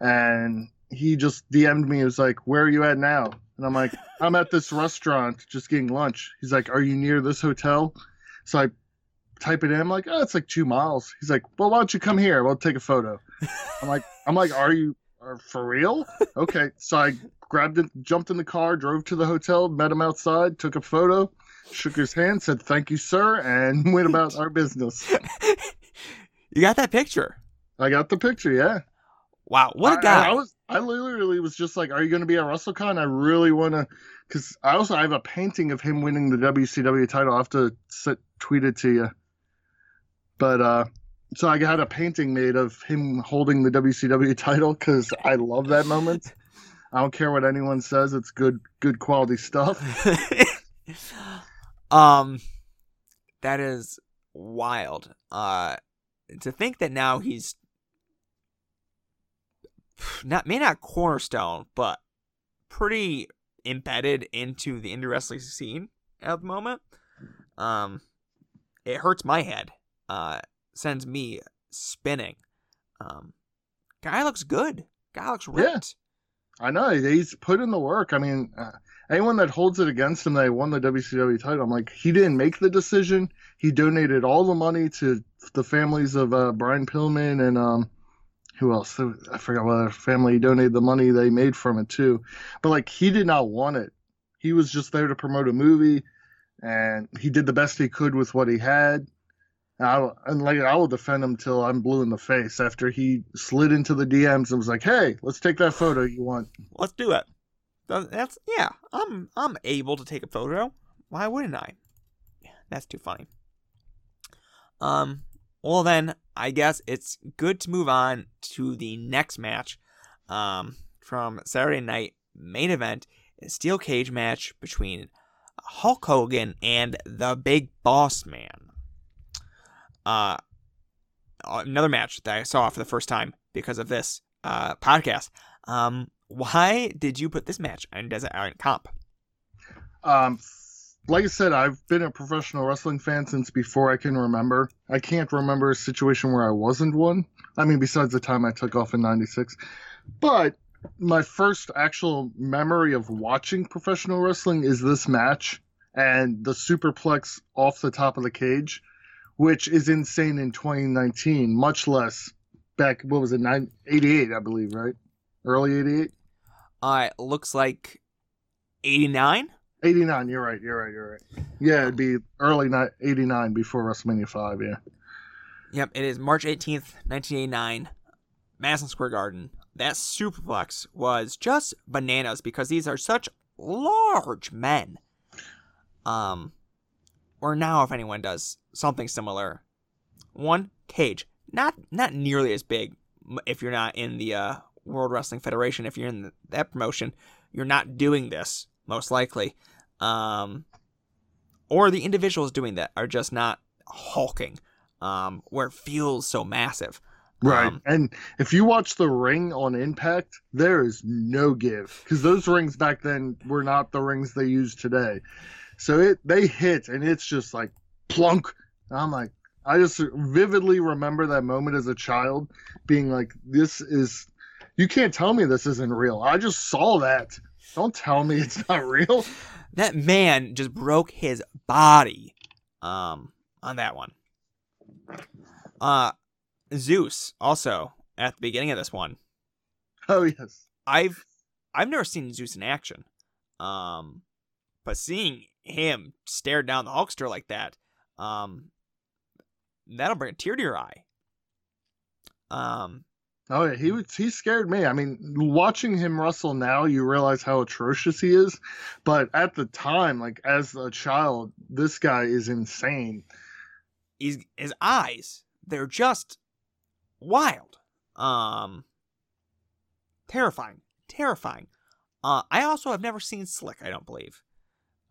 And he just DM'd me. He was like, where are you at now? And I'm like, I'm at this restaurant just getting lunch. He's like, are you near this hotel? So I type it in. I'm like, oh, it's like 2 miles. He's like, well, why don't you come here? We'll take a photo. I'm like, are you for real? Okay. So I grabbed it, jumped in the car, drove to the hotel, met him outside, took a photo, shook his hand, said, thank you, sir, and went about our business. You got that picture? I got the picture, yeah. Wow, what a guy. I literally was just like, are you going to be at WrestleCon? I really want to, because I also have a painting of him winning the WCW title. I'll have to tweet it to you. But, so I got a painting made of him holding the WCW title because I love that moment. I don't care what anyone says. It's good quality stuff. That is wild. To think that now he's not cornerstone, but pretty embedded into the indie wrestling scene at the moment. It hurts my head. Sends me spinning. Guy looks good. Guy looks ripped. Yeah. I know he's put in the work. I mean, anyone that holds it against him that he won the WCW title, I'm like, he didn't make the decision. He donated all the money to the families of Brian Pillman and who else? I forgot what other family he donated the money they made from it too. But like, he did not want it. He was just there to promote a movie, and he did the best he could with what he had. I will defend him till I'm blue in the face after he slid into the DMs and was like, hey, let's take that photo you want. Let's do it. I'm able to take a photo. Why wouldn't I? That's too funny. Well then, I guess it's good to move on to the next match from Saturday night main event, a steel cage match between Hulk Hogan and the Big Boss Man. Another match that I saw for the first time because of this podcast. Why did you put this match on Desert Island Comp? Like I said, I've been a professional wrestling fan since before I can remember. I can't remember a situation where I wasn't one. I mean, besides the time I took off in '96. But my first actual memory of watching professional wrestling is this match and the superplex off the top of the cage, which is insane in 2019, much less back, what was it, 88, I believe, right? Early 88? Looks like 89? 89, you're right. Yeah, it'd be early 89 before WrestleMania 5, yeah. Yep, it is March 18th, 1989, Madison Square Garden. That superplex was just bananas because these are such large men. Or now if anyone does something similar. One, cage. Not nearly as big if you're not in the World Wrestling Federation. If you're in that promotion, you're not doing this, most likely. Or the individuals doing that are just not hulking, where it feels so massive. Right, and if you watch the ring on Impact, there is no give. Because those rings back then were not the rings they use today. So they hit, and it's just like plunk. And I'm like, I just vividly remember that moment as a child being like, this is, you can't tell me this isn't real. I just saw that. Don't tell me it's not real. That man just broke his body on that one. Zeus also at the beginning of this one. Oh, yes. I've never seen Zeus in action. But seeing him stare down the Hulkster like that, that'll bring a tear to your eye. Oh yeah, he scared me. I mean, watching him wrestle now, you realize how atrocious he is. But at the time, like as a child, this guy is insane. His eyes, they're just wild, terrifying. I also have never seen Slick, I don't believe.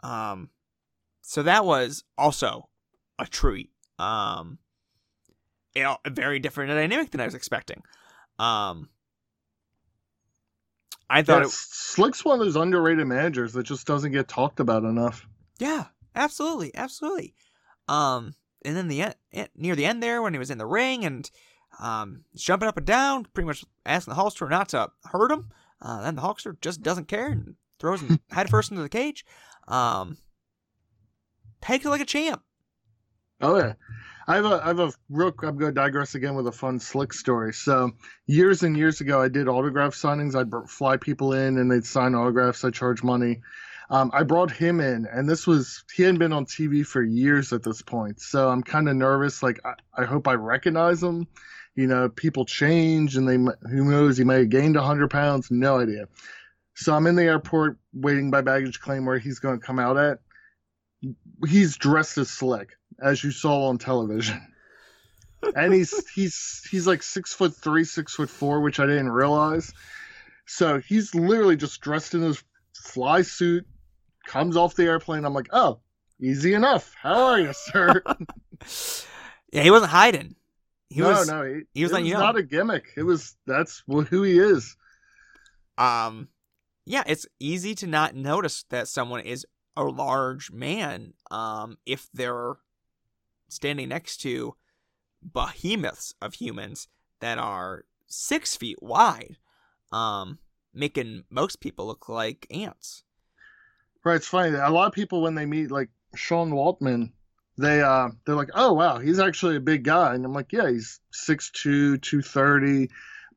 So that was also a treat. A very different dynamic than I was expecting. I thought Slick's one of those underrated managers that just doesn't get talked about enough. Yeah, absolutely. and then the end, near the end there when he was in the ring and jumping up and down, pretty much asking the Hulkster not to hurt him. Then the Hulkster just doesn't care and throws him headfirst into the cage. Takes it like a champ. Oh yeah, I have a real. I'm going to digress again with a fun Slick story. So years and years ago, I did autograph signings. I'd fly people in and they'd sign autographs. I charge money. I brought him in, and he hadn't been on TV for years at this point. So I'm kind of nervous. Like I hope I recognize him. You know, people change, and who knows? He may have gained 100 pounds. No idea. So I'm in the airport waiting by baggage claim where he's going to come out at. He's dressed as Slick, as you saw on television. And he's like 6'3", 6'4", which I didn't realize. So he's literally just dressed in his fly suit, comes off the airplane. I'm like, oh, easy enough. How are you, sir? Yeah, he wasn't hiding. He was not a gimmick. That's who he is. Yeah, it's easy to not notice that someone is a large man if they're standing next to behemoths of humans that are 6 feet wide, making most people look like ants. Right, it's funny. A lot of people, when they meet like Sean Waltman, they're like, oh wow, he's actually a big guy. And I'm like, yeah, he's 6'2", 230,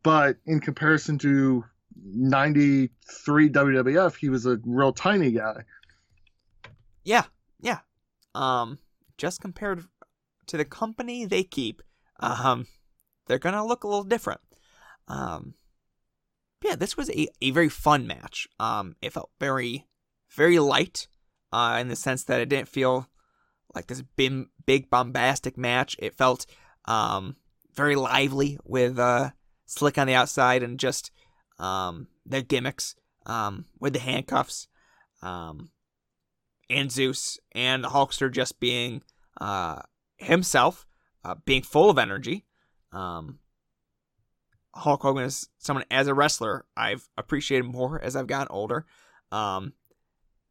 but in comparison to 93 WWF, he was a real tiny guy. Yeah. Just compared to the company they keep, they're going to look a little different. Yeah, this was a very fun match. It felt very, very light in the sense that it didn't feel like this big bombastic match. It felt very lively with Slick on the outside and just their gimmicks with the handcuffs. And Zeus and the Hulkster just being himself, being full of energy. Hulk Hogan is someone, as a wrestler, I've appreciated more as I've gotten older.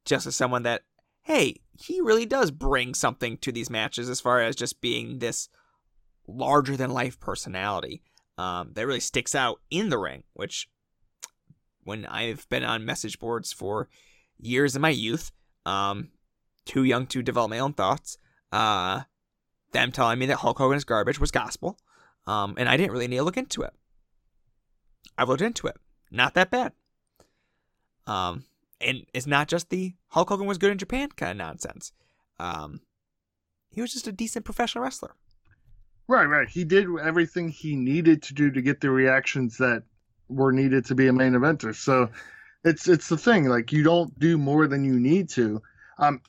Just as someone that, hey, he really does bring something to these matches as far as just being this larger-than-life personality that really sticks out in the ring, which when I've been on message boards for years in my youth, too young to develop my own thoughts, them telling me that Hulk Hogan's garbage was gospel, and I didn't really need to look into it. I've looked into it. Not that bad. And it's not just the Hulk Hogan was good in Japan kind of nonsense. He was just a decent professional wrestler. Right. He did everything he needed to do to get the reactions that were needed to be a main eventer, so... It's the thing, like, you don't do more than you need to.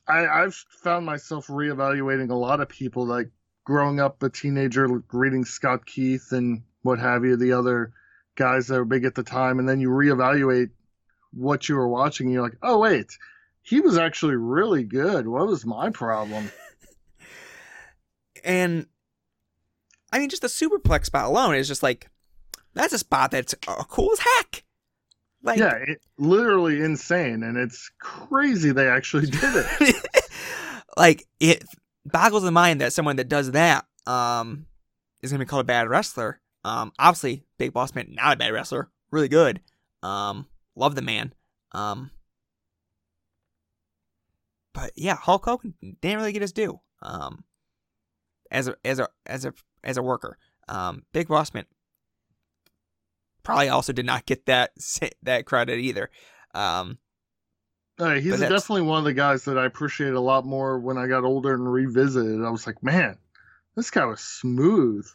I've found myself reevaluating a lot of people, like, growing up a teenager, reading Scott Keith and what have you, the other guys that were big at the time, and then you reevaluate what you were watching, and you're like, oh, wait, he was actually really good. What was my problem? And, I mean, just the superplex spot alone is just like, that's a spot that's cool as heck. Like, yeah, it's literally insane, and it's crazy they actually did it. Like, it boggles the mind that someone that does that is going to be called a bad wrestler. Obviously, Big Boss Man, not a bad wrestler. Really good. Love the man. But, yeah, Hulk Hogan didn't really get his due as a worker. Big Boss Man probably also did not get that credit either. He's definitely one of the guys that I appreciate a lot more when I got older and revisited. I was like, man, this guy was smooth.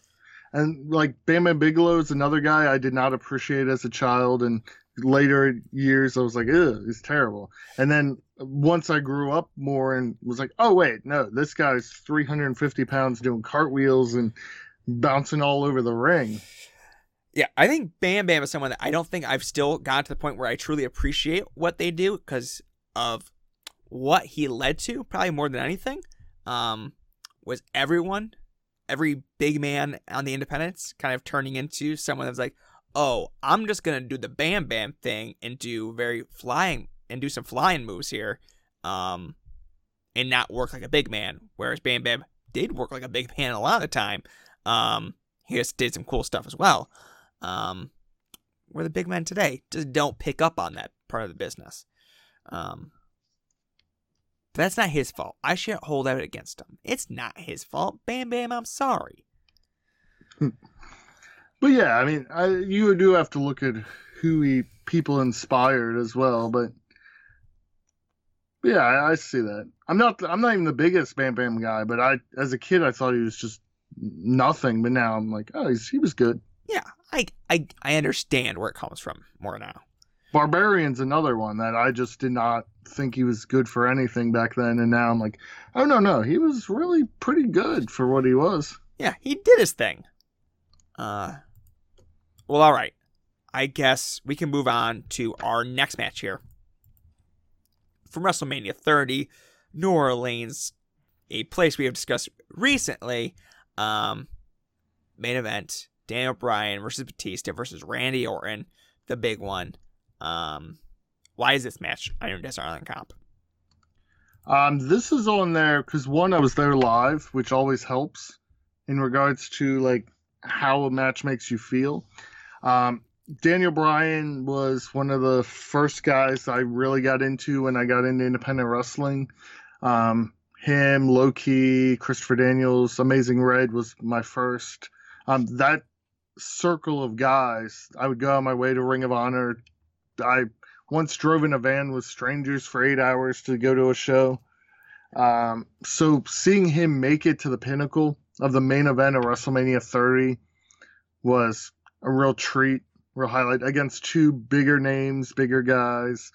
And like Bam Bam Bigelow is another guy I did not appreciate as a child. And later years, I was like, ew, he's terrible. And then once I grew up more and was like, oh, wait, no, this guy's 350 pounds doing cartwheels and bouncing all over the ring. Yeah, I think Bam Bam is someone that I don't think I've still gotten to the point where I truly appreciate what they do because of what he led to, probably more than anything, was every big man on the independents kind of turning into someone that's like, oh, I'm just going to do the Bam Bam thing and do some flying moves here and not work like a big man, whereas Bam Bam did work like a big man a lot of the time. He just did some cool stuff as well. Where the big men today just don't pick up on that part of the business. But that's not his fault. I shouldn't hold out against him. It's not his fault. Bam Bam, I'm sorry. But yeah, I mean, you do have to look at who people inspired as well. But yeah, I see that. I'm not even the biggest Bam Bam guy, but as a kid, I thought he was just nothing. But now I'm like, oh, he was good. Yeah, I understand where it comes from more now. Barbarian's another one that I just did not think he was good for anything back then, and now I'm like, oh no, he was really pretty good for what he was. Yeah, he did his thing. Well, all right. I guess we can move on to our next match here. From WrestleMania 30, New Orleans, a place we have discussed recently. Main event, Daniel Bryan versus Batista versus Randy Orton, the big one. Why is this match on Desert Island Comp? This is on there because, one, I was there live, which always helps in regards to like how a match makes you feel. Daniel Bryan was one of the first guys I really got into when I got into independent wrestling. Him, Low-Key, Christopher Daniels, Amazing Red was my first. That circle of guys, I would go on my way to Ring of Honor. I once drove in a van with strangers for 8 hours to go to a show. So seeing him make it to the pinnacle of the main event of WrestleMania 30 was a real treat, real highlight against two bigger names, bigger guys.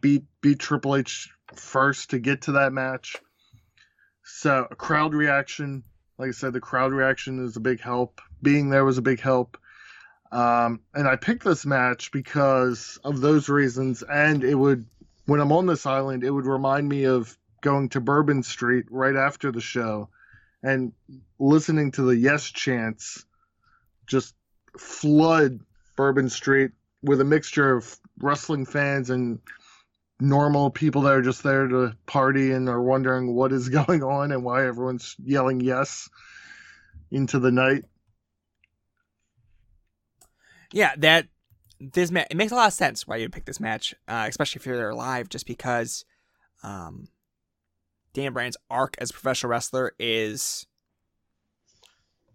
Beat Triple H first to get to that match. So a crowd reaction, like I said, the crowd reaction is a big help. Being there was a big help. And I picked this match because of those reasons, and it would, when I'm on this island, it would remind me of going to Bourbon Street right after the show and listening to the yes chants just flood Bourbon Street with a mixture of wrestling fans and normal people that are just there to party and are wondering what is going on and why everyone's yelling yes into the night. Yeah, it makes a lot of sense why you'd pick this match, especially if you're there live, just because Daniel Bryan's arc as a professional wrestler is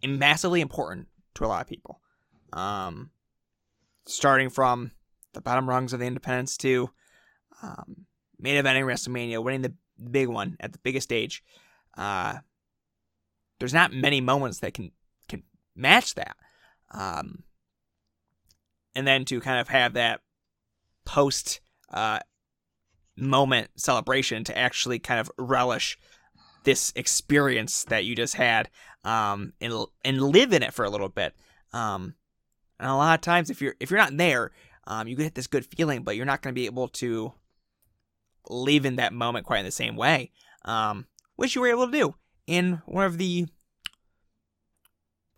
massively important to a lot of people. Starting from the bottom rungs of the independents to main eventing WrestleMania, winning the big one at the biggest stage. There's not many moments that can match that. And then to kind of have that post moment celebration to actually kind of relish this experience that you just had and live in it for a little bit. And a lot of times, if you're not there, you get this good feeling, but you're not going to be able to live in that moment quite in the same way, which you were able to do in one of the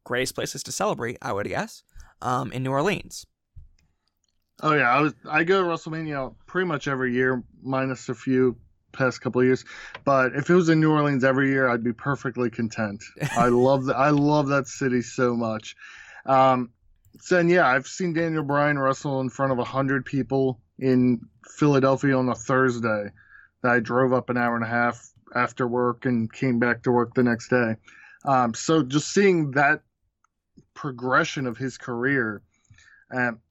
greatest places to celebrate, I would guess, in New Orleans. Oh, yeah. I go to WrestleMania pretty much every year, minus a few past couple of years. But if it was in New Orleans every year, I'd be perfectly content. I love that city so much. I've seen Daniel Bryan wrestle in front of 100 people in Philadelphia on a Thursday. I drove up an hour and a half after work and came back to work the next day. So just seeing that progression of his career...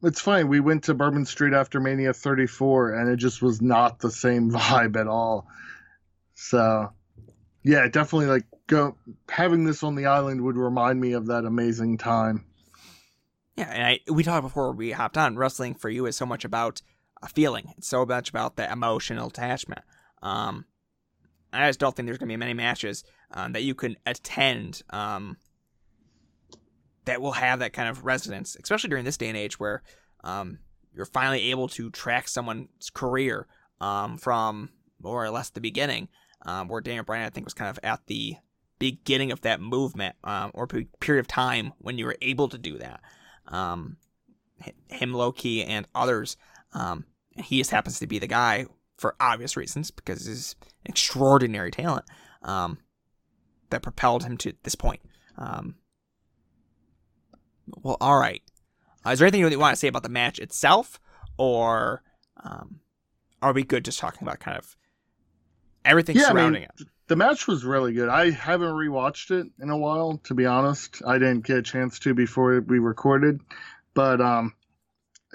it's funny, we went to Bourbon Street after Mania 34, and it just was not the same vibe at all. So, yeah, definitely, having this on the island would remind me of that amazing time. Yeah, and we talked before we hopped on, wrestling for you is so much about a feeling. It's so much about the emotional attachment. I just don't think there's going to be many matches that you can attend that will have that kind of resonance, especially during this day and age where you're finally able to track someone's career from more or less the beginning, where Daniel Bryan, I think, was kind of at the beginning of that movement or period of time when you were able to do that. Him, Low-Key, and others. He just happens to be the guy for obvious reasons because he's an extraordinary talent. that propelled him to this point. Well, all right. Is there anything you really want to say about the match itself, or are we good just talking about kind of everything surrounding it? The match was really good. I haven't rewatched it in a while, to be honest. I didn't get a chance to before we recorded, but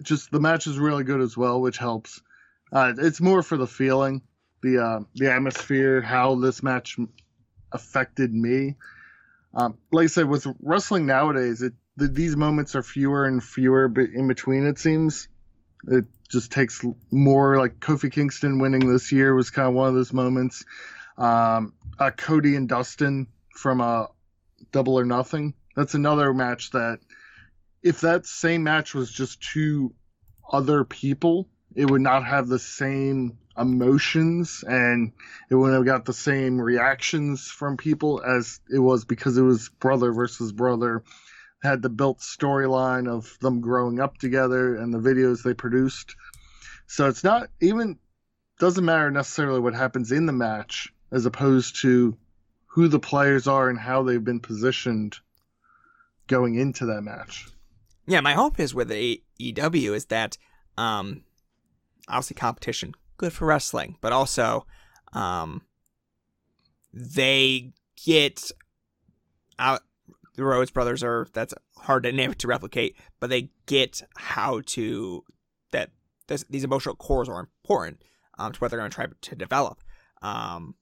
just the match is really good as well, which helps. It's more for the feeling, the atmosphere, how this match affected me. Like I said, with wrestling nowadays, these moments are fewer and fewer, but in between, it seems. It just takes more. Like Kofi Kingston winning this year was kind of one of those moments. Cody and Dustin from Double or Nothing. That's another match that, if that same match was just two other people, it would not have the same emotions and it wouldn't have got the same reactions from people as it was, because it was brother versus brother. Had the built storyline of them growing up together and the videos they produced. So it's not even, doesn't matter necessarily what happens in the match as opposed to who the players are and how they've been positioned going into that match. Yeah, my hope is with AEW is that obviously competition, good for wrestling, but also they get out. The Rhodes brothers are, that's hard dynamic to replicate, but they get how to, that these emotional cores are important to what they're going to try to develop. And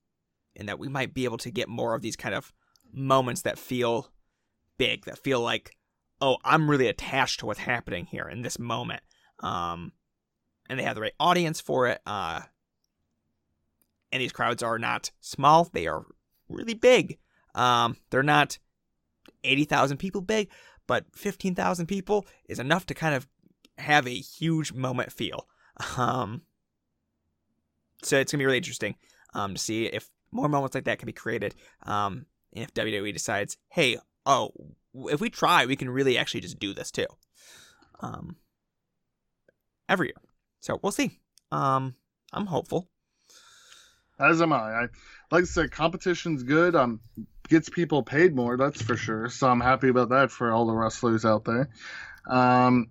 that we might be able to get more of these kind of moments that feel big, that feel like, oh, I'm really attached to what's happening here in this moment. And they have the right audience for it. And these crowds are not small. They are really big. They're not 80,000 people big, but 15,000 people is enough to kind of have a huge moment feel. So it's going to be really interesting to see if more moments like that can be created. And if WWE decides, hey, oh, if we try, we can really actually just do this too. Every year. So we'll see. I'm hopeful. As am I. Like I said, competition's good. Gets people paid more, that's for sure. So I'm happy about that for all the wrestlers out there. And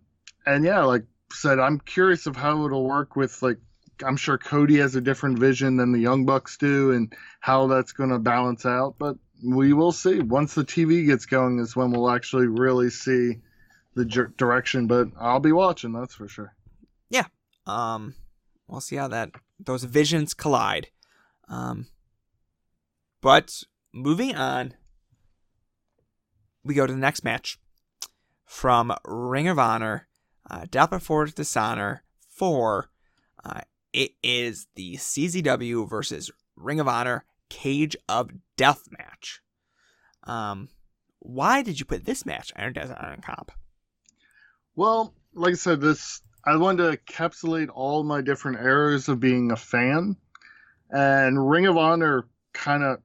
yeah, like I said, I'm curious of how it'll work with, like, I'm sure Cody has a different vision than the Young Bucks do and how that's going to balance out. But we will see. Once the TV gets going is when we'll actually really see the direction. But I'll be watching, that's for sure. Yeah. We'll see how those visions collide. But moving on, we go to the next match from Ring of Honor, Death Before Dishonor 4. It is the CZW versus Ring of Honor Cage of Death match. Why did you put this match on comp? Well, like I said, I wanted to encapsulate all my different eras of being a fan, and Ring of Honor kind of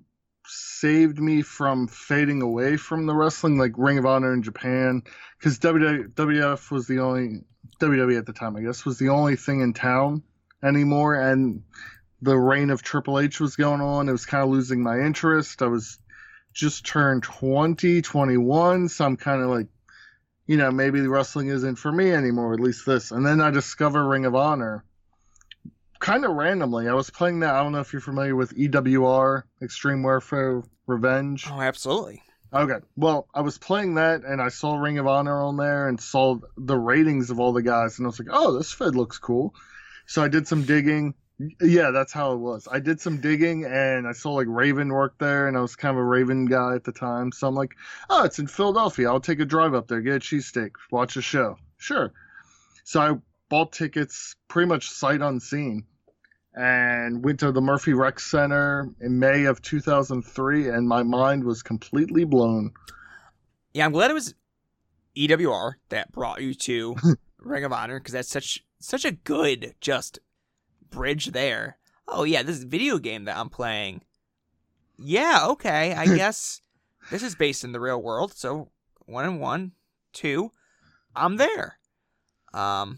saved me from fading away from the wrestling, like Ring of Honor in Japan, because WWF was the only, WWE at the time, I guess, was the only thing in town anymore, and the reign of Triple H was going on. It was kind of losing my interest. I was just turned 21, so I'm kind of like, you know, maybe the wrestling isn't for me anymore, at least this. And then I discover Ring of Honor kind of randomly. I was playing that, I don't know if you're familiar with EWR, Extreme Warfare Revenge. Oh, absolutely. Okay. Well, I was playing that and I saw Ring of Honor on there and saw the ratings of all the guys. And I was like, oh, this fed looks cool. So I did some digging. Yeah, that's how it was. I did some digging and I saw like Raven work there, and I was kind of a Raven guy at the time. So I'm like, oh, it's in Philadelphia. I'll take a drive up there, get a cheesesteak, watch a show. Sure. So I bought tickets pretty much sight unseen, and went to the Murphy Rec Center in May of 2003, and my mind was completely blown. Yeah, I'm glad it was EWR that brought you to Ring of Honor, because that's such a good just bridge there. Oh, yeah, this video game that I'm playing. Yeah, okay, I guess this is based in the real world, so 1 and 1, 2, I'm there. Well,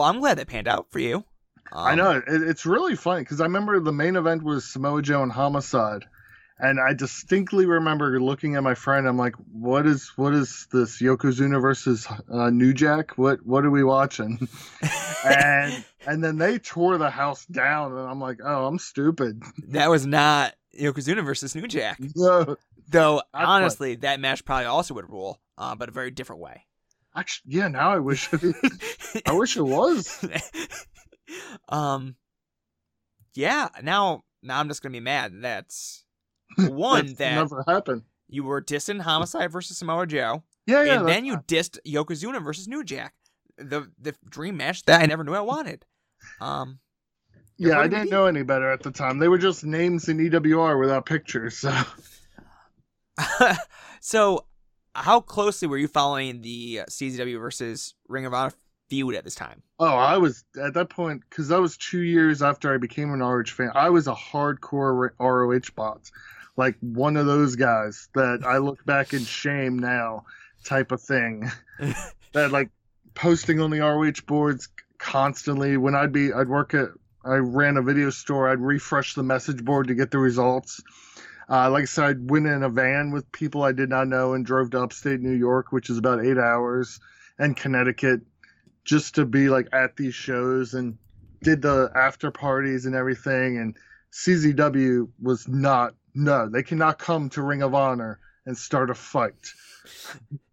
I'm glad that panned out for you. I know. It's really funny because I remember the main event was Samoa Joe and Homicide. And I distinctly remember looking at my friend. I'm like, what is this Yokozuna versus New Jack? What are we watching? and then they tore the house down. And I'm like, oh, I'm stupid. That was not Yokozuna versus New Jack. No. Though, honestly, that match probably also would rule, but a very different way. Actually, yeah, now I wish it was. Yeah, now I'm just going to be mad. That's... One that never happened. You were dissing Homicide versus Samoa Joe. Yeah. And then you dissed Yokozuna versus New Jack, the dream match that I never knew I wanted. I didn't know any better at the time. They were just names in EWR without pictures. So, so how closely were you following the CZW versus Ring of Honor feud at this time? Oh, I was at that point, because that was 2 years after I became an ROH fan. I was a hardcore ROH bot, like one of those guys that I look back in shame now, type of thing. That like posting on the ROH boards constantly. When I'd work at, I ran a video store. I'd refresh the message board to get the results. Like I said, I went in a van with people I did not know and drove to upstate New York, which is about 8 hours, and Connecticut, just to be like at these shows, and did the after parties and everything. And CZW was they cannot come to Ring of Honor and start a fight.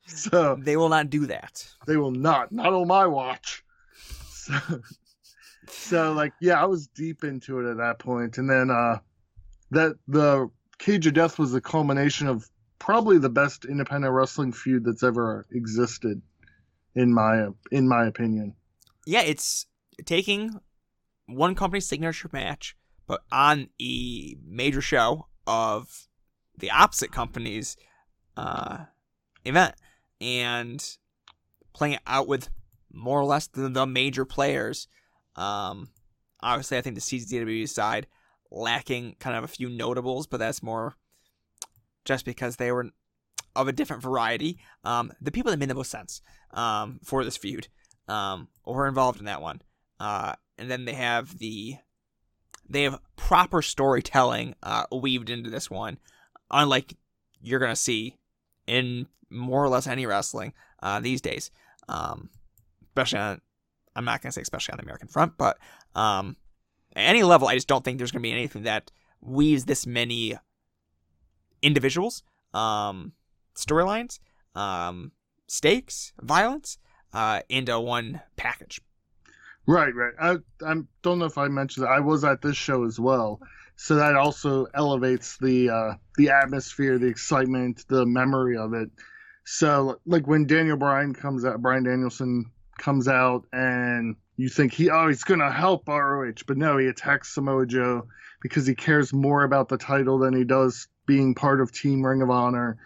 So they will not do that. They will not on my watch. So like, yeah, I was deep into it at that point. And then, that the Cage of Death was the culmination of probably the best independent wrestling feud that's ever existed. In my opinion. Yeah, it's taking one company's signature match, but on a major show of the opposite company's event, and playing it out with more or less the major players. Obviously, I think the CZW side lacking kind of a few notables, but that's more just because they were of a different variety. The people that made the most sense for this feud were involved in that one. And then they have proper storytelling weaved into this one, unlike you're going to see in more or less any wrestling these days. I'm not going to say especially on the American front, but at any level, I just don't think there's going to be anything that weaves this many individuals, storylines, stakes, violence, into one package. Right. I don't know if I mentioned that I was at this show as well, so that also elevates the atmosphere, the excitement, the memory of it. So like when Brian Danielson comes out, and you think he's gonna help ROH, but no, he attacks Samoa Joe because he cares more about the title than he does being part of Team Ring of Honor.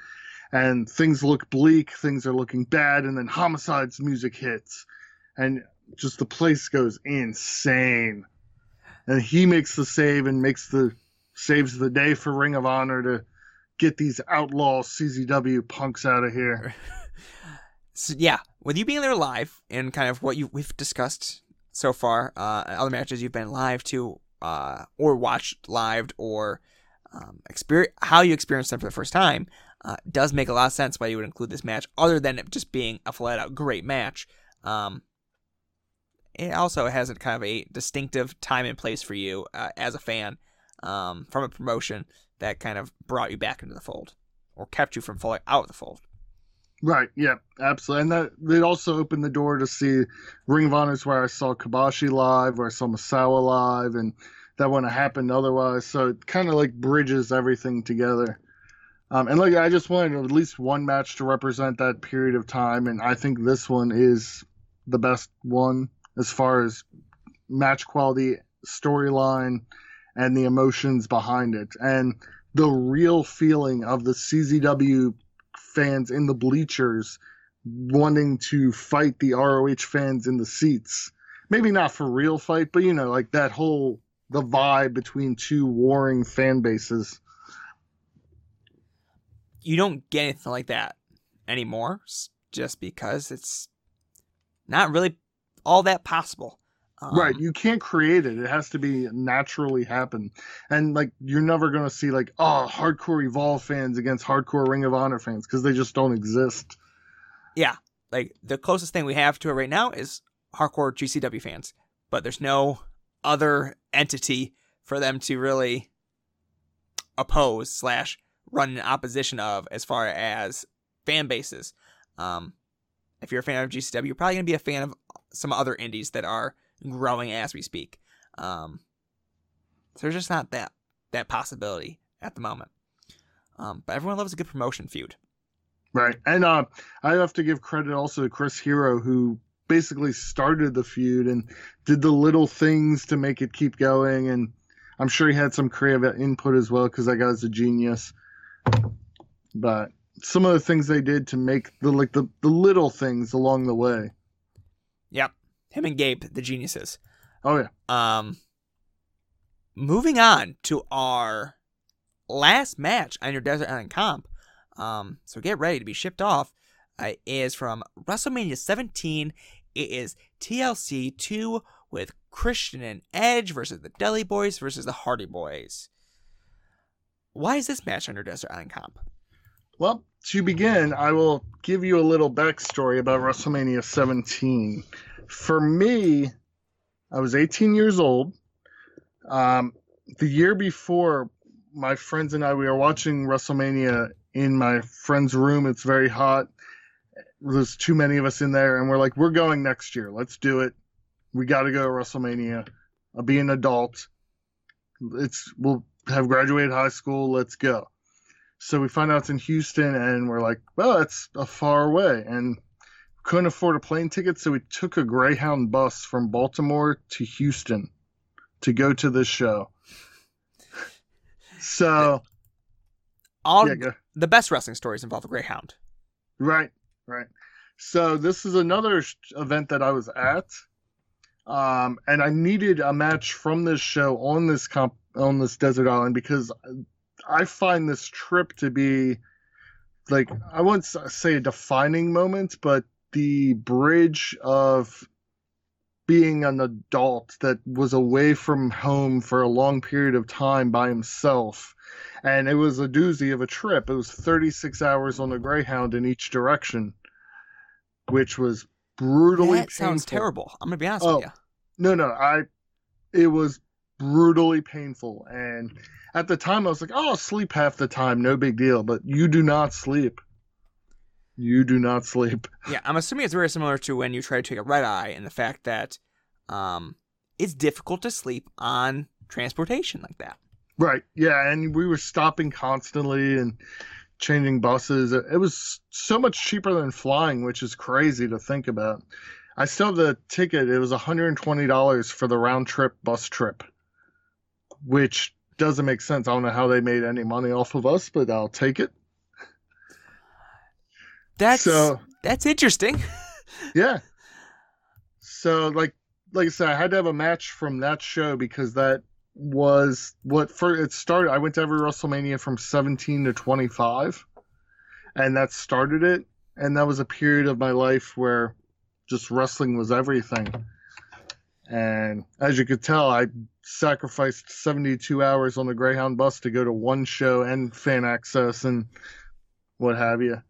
And things look bleak, things are looking bad, and then Homicide's music hits. And just the place goes insane. And he makes the save and saves the day for Ring of Honor to get these outlaw CZW punks out of here. So, yeah, with you being there live and kind of what we've discussed so far, other matches you've been live to or watched live or how you experienced them for the first time, does make a lot of sense why you would include this match, other than it just being a flat-out great match. It also has a kind of a distinctive time and place for you as a fan from a promotion that kind of brought you back into the fold or kept you from falling out of the fold. Right, yeah, absolutely. And that also opened the door to see Ring of Honor, where I saw Kobashi live, where I saw Misawa live, and that wouldn't have happened otherwise. So it kind of like bridges everything together. And like, I just wanted at least one match to represent that period of time, and I think this one is the best one as far as match quality, storyline, and the emotions behind it. And the real feeling of the CZW fans in the bleachers wanting to fight the ROH fans in the seats. Maybe not for real fight, but you know, like that whole, the vibe between two warring fan bases. You don't get anything like that anymore, just because it's not really all that possible. Right, you can't create it. It has to be naturally happen. And like, you're never going to see like, oh, hardcore Evolve fans against hardcore Ring of Honor fans, because they just don't exist. Yeah, like the closest thing we have to it right now is hardcore GCW fans, but there's no other entity for them to really oppose / run in opposition of as far as fan bases. If you're a fan of GCW, you're probably going to be a fan of some other indies that are growing as we speak. So there's just not that possibility at the moment. But everyone loves a good promotion feud. Right. And I have to give credit also to Chris Hero, who basically started the feud and did the little things to make it keep going. And I'm sure he had some creative input as well, because that guy's a genius. But some of the things they did to make the little things along the way. Yep. Him and Gabe, the geniuses. Oh, yeah. Moving on to our last match on your Desert Island comp. So get ready to be shipped off. It is from WrestleMania 17. It is TLC 2 with Christian and Edge versus the Dudley Boys versus the Hardy Boys. Why is this match on your Desert Island comp? Well, to begin, I will give you a little backstory about WrestleMania 17. For me, I was 18 years old. The year before, my friends and I, we were watching WrestleMania in my friend's room. It's very hot. There's too many of us in there, and we're like, we're going next year. Let's do it. We got to go to WrestleMania. I'll be an adult. We'll have graduated high school. Let's go. So we find out it's in Houston, and we're like, well, that's a far away. And couldn't afford a plane ticket, so we took a Greyhound bus from Baltimore to Houston to go to this show. So the best wrestling stories involve a Greyhound. Right. So this is another event that I was at, and I needed a match from this show on this desert island, because I find this trip to be, like, I wouldn't say a defining moment, but the bridge of being an adult that was away from home for a long period of time by himself. And it was a doozy of a trip. It was 36 hours on the Greyhound in each direction, which was brutally painful. That sounds terrible. I'm going to be honest with you. No. It was brutally painful, and at the time I was like, oh, I'll sleep half the time, no big deal. But you do not sleep. Yeah, I'm assuming it's very similar to when you try to take a red eye, and the fact that it's difficult to sleep on transportation like that. Right, yeah. And we were stopping constantly and changing buses. It was so much cheaper than flying, which is crazy to think about. I still have the ticket. It was $120 for the round trip bus trip, which doesn't make sense. I don't know how they made any money off of us, but I'll take it. That's interesting. Yeah. So like I said, I had to have a match from that show, because that was it started. I went to every WrestleMania from 17 to 25, and that started it. And that was a period of my life where just wrestling was everything. And as you could tell, I sacrificed 72 hours on the Greyhound bus to go to one show and fan access and what have you.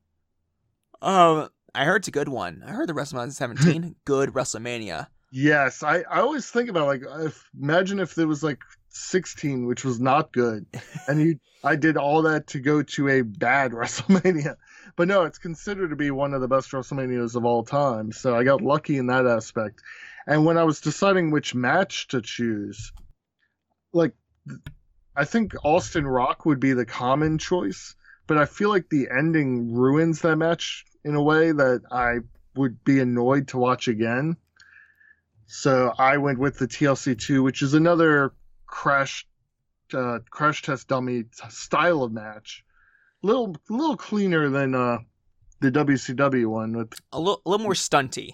I heard it's a good one. I heard the WrestleMania 17, good WrestleMania. Yes, I always think about, like, imagine if there was, like, 16, which was not good. And I did all that to go to a bad WrestleMania. But no, it's considered to be one of the best WrestleManias of all time. So I got lucky in that aspect. And when I was deciding which match to choose, like, I think Austin Rock would be the common choice, but I feel like the ending ruins that match in a way that I would be annoyed to watch again. So I went with the TLC 2, which is another crash test dummy style of match. Little cleaner than the WCW one. With a little more stunty.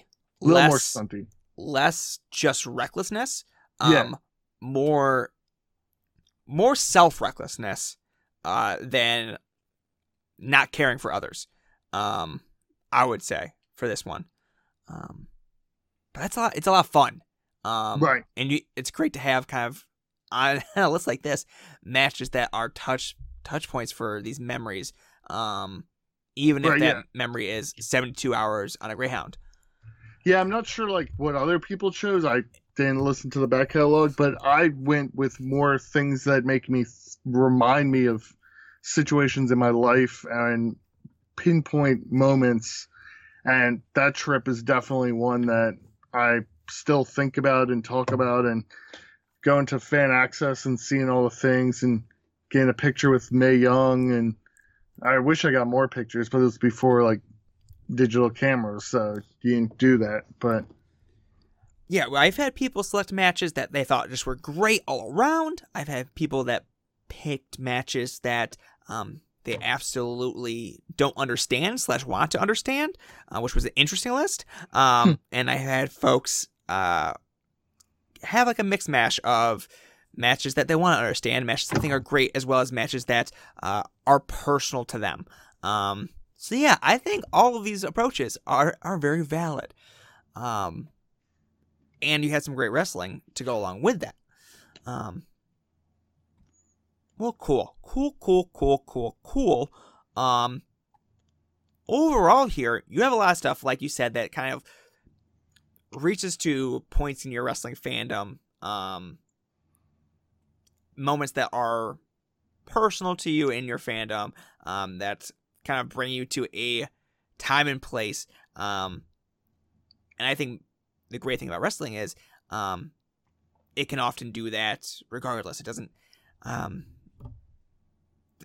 Less just recklessness. Yeah. More self-recklessness than not caring for others, I would say, for this one. But it's a lot of fun. Right. And it's great to have kind of on a list like this matches that are touch points for these memories. Even if that memory is 72 hours on a Greyhound. Yeah, I'm not sure like what other people chose. I didn't listen to the back catalog, but I went with more things that make me remind me of situations in my life and pinpoint moments. And that trip is definitely one that I still think about and talk about, and going to fan access and seeing all the things and getting a picture with Mae Young. And I wish I got more pictures, but it was before like digital cameras, so you didn't do that. But yeah, well, I've had people select matches that they thought just were great all around. I've had people that picked matches that they absolutely don't understand / want to understand, which was an interesting list. And I had folks have like a mixed mash of matches that they want to understand, matches that they think are great, as well as matches that are personal to them. So yeah, I think all of these approaches are very valid. And you had some great wrestling to go along with that. Well, cool. Overall here, you have a lot of stuff, like you said, that kind of reaches to points in your wrestling fandom, moments that are personal to you in your fandom, that kind of bring you to a time and place. And I think the great thing about wrestling is it can often do that regardless. It doesn't...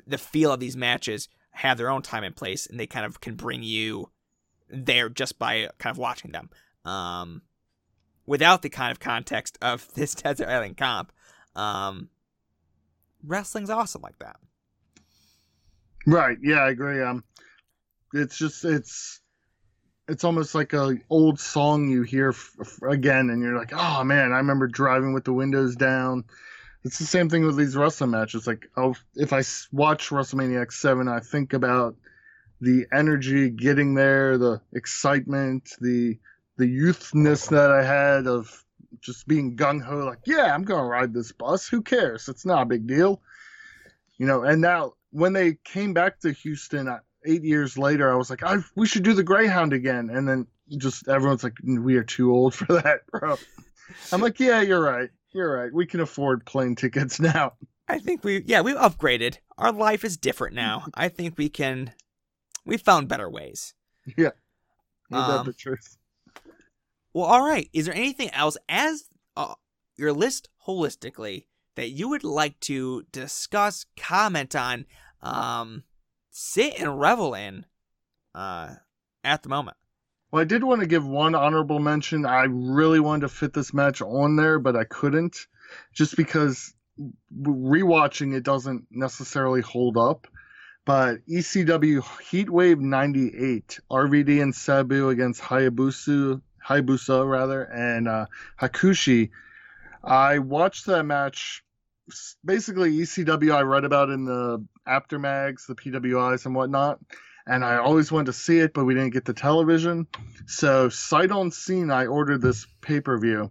the feel of these matches have their own time and place, and they kind of can bring you there just by kind of watching them, without the kind of context of this Desert Island comp. Wrestling's awesome like that. Right. Yeah, I agree. It's just, it's almost like a old song you hear again, and you're like, oh man, I remember driving with the windows down. It's the same thing with these wrestling matches. Like, if I watch WrestleMania X7, I think about the energy getting there, the excitement, the youthness that I had of just being gung-ho, like, yeah, I'm going to ride this bus. Who cares? It's not a big deal. You know, and now when they came back to Houston 8 years later, I was like, we should do the Greyhound again. And then just everyone's like, we are too old for that, bro. I'm like, yeah, you're right. You're right. We can afford plane tickets now. I think we've upgraded. Our life is different now. I think we found better ways. Yeah. Is that the truth? Well, all right. Is there anything else as your list holistically that you would like to discuss, comment on, sit and revel in at the moment? Well, I did want to give one honorable mention. I really wanted to fit this match on there, but I couldn't, just because rewatching it doesn't necessarily hold up. But ECW Heatwave 98, RVD and Sabu against Hayabusa, and Hakushi. I watched that match. Basically, ECW I read about in the aftermags, the PWIs and whatnot. And I always wanted to see it, but we didn't get the television. So sight unseen, I ordered this pay-per-view.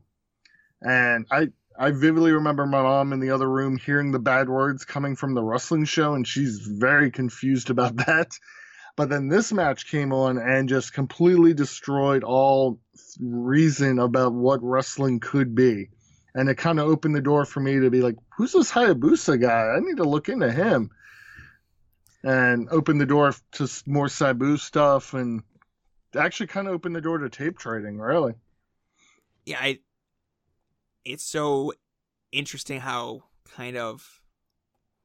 And I vividly remember my mom in the other room hearing the bad words coming from the wrestling show, and she's very confused about that. But then this match came on and just completely destroyed all reason about what wrestling could be. And it kind of opened the door for me to be like, who's this Hayabusa guy? I need to look into him. And opened the door to more Sabu stuff, and actually kind of opened the door to tape trading, really. Yeah, it's so interesting how kind of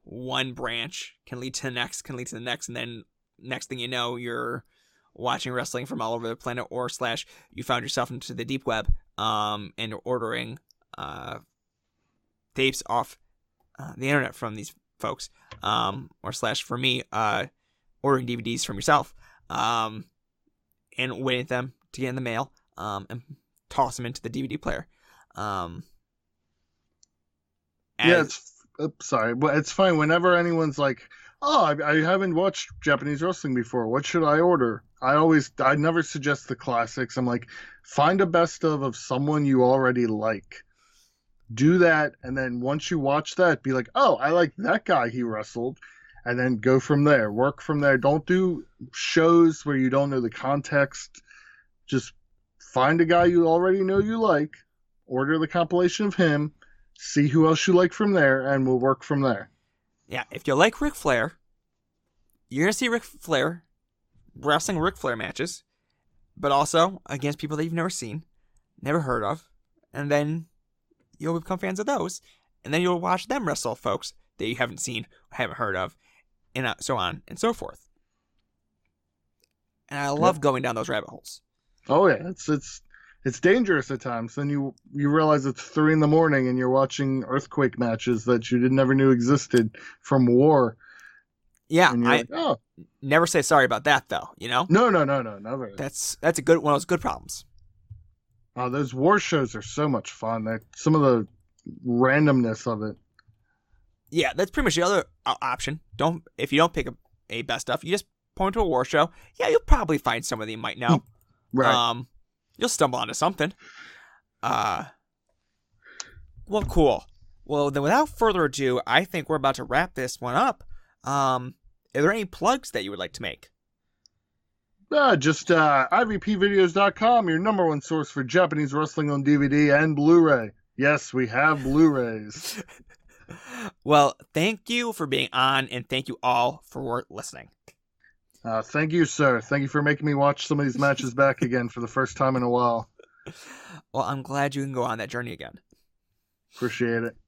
one branch can lead to the next, and then next thing you know, you're watching wrestling from all over the planet, or / you found yourself into the deep web, and you're ordering tapes off the internet from these folks, or / for me, ordering DVDs from yourself, and waiting for them to get in the mail, and toss them into the DVD player. It's fine. But it's fine whenever anyone's like, I haven't watched Japanese wrestling before. What should I order? I never suggest the classics. I'm like, find a best of someone you already like. Do that, and then once you watch that, be like, oh, I like that guy he wrestled, and then go from there. Work from there. Don't do shows where you don't know the context. Just find a guy you already know you like, order the compilation of him, see who else you like from there, and we'll work from there. Yeah, if you like Ric Flair, you're going to see Ric Flair wrestling Ric Flair matches, but also against people that you've never seen, never heard of, and then you'll become fans of those, and then you'll watch them wrestle folks that you haven't seen, haven't heard of, and so on and so forth. And I love going down those rabbit holes. Oh, yeah. It's dangerous at times. Then you realize it's 3 a.m. and you're watching earthquake matches that you never knew existed from war. Yeah. I never say sorry about that, though, you know? No, never. That's one of those good problems. Oh, those war shows are so much fun. Some of the randomness of it. Yeah, that's pretty much the other option. If you don't pick a best of, you just point to a war show. Yeah, you'll probably find someone that you might know. Right. You'll stumble onto something. Well, cool. Well, then without further ado, I think we're about to wrap this one up. Are there any plugs that you would like to make? Just IVPvideos.com, your number one source for Japanese wrestling on DVD and Blu-ray. Yes, we have Blu-rays. Well, thank you for being on, and thank you all for listening. Thank you, sir. Thank you for making me watch some of these matches back again for the first time in a while. Well, I'm glad you can go on that journey again. Appreciate it.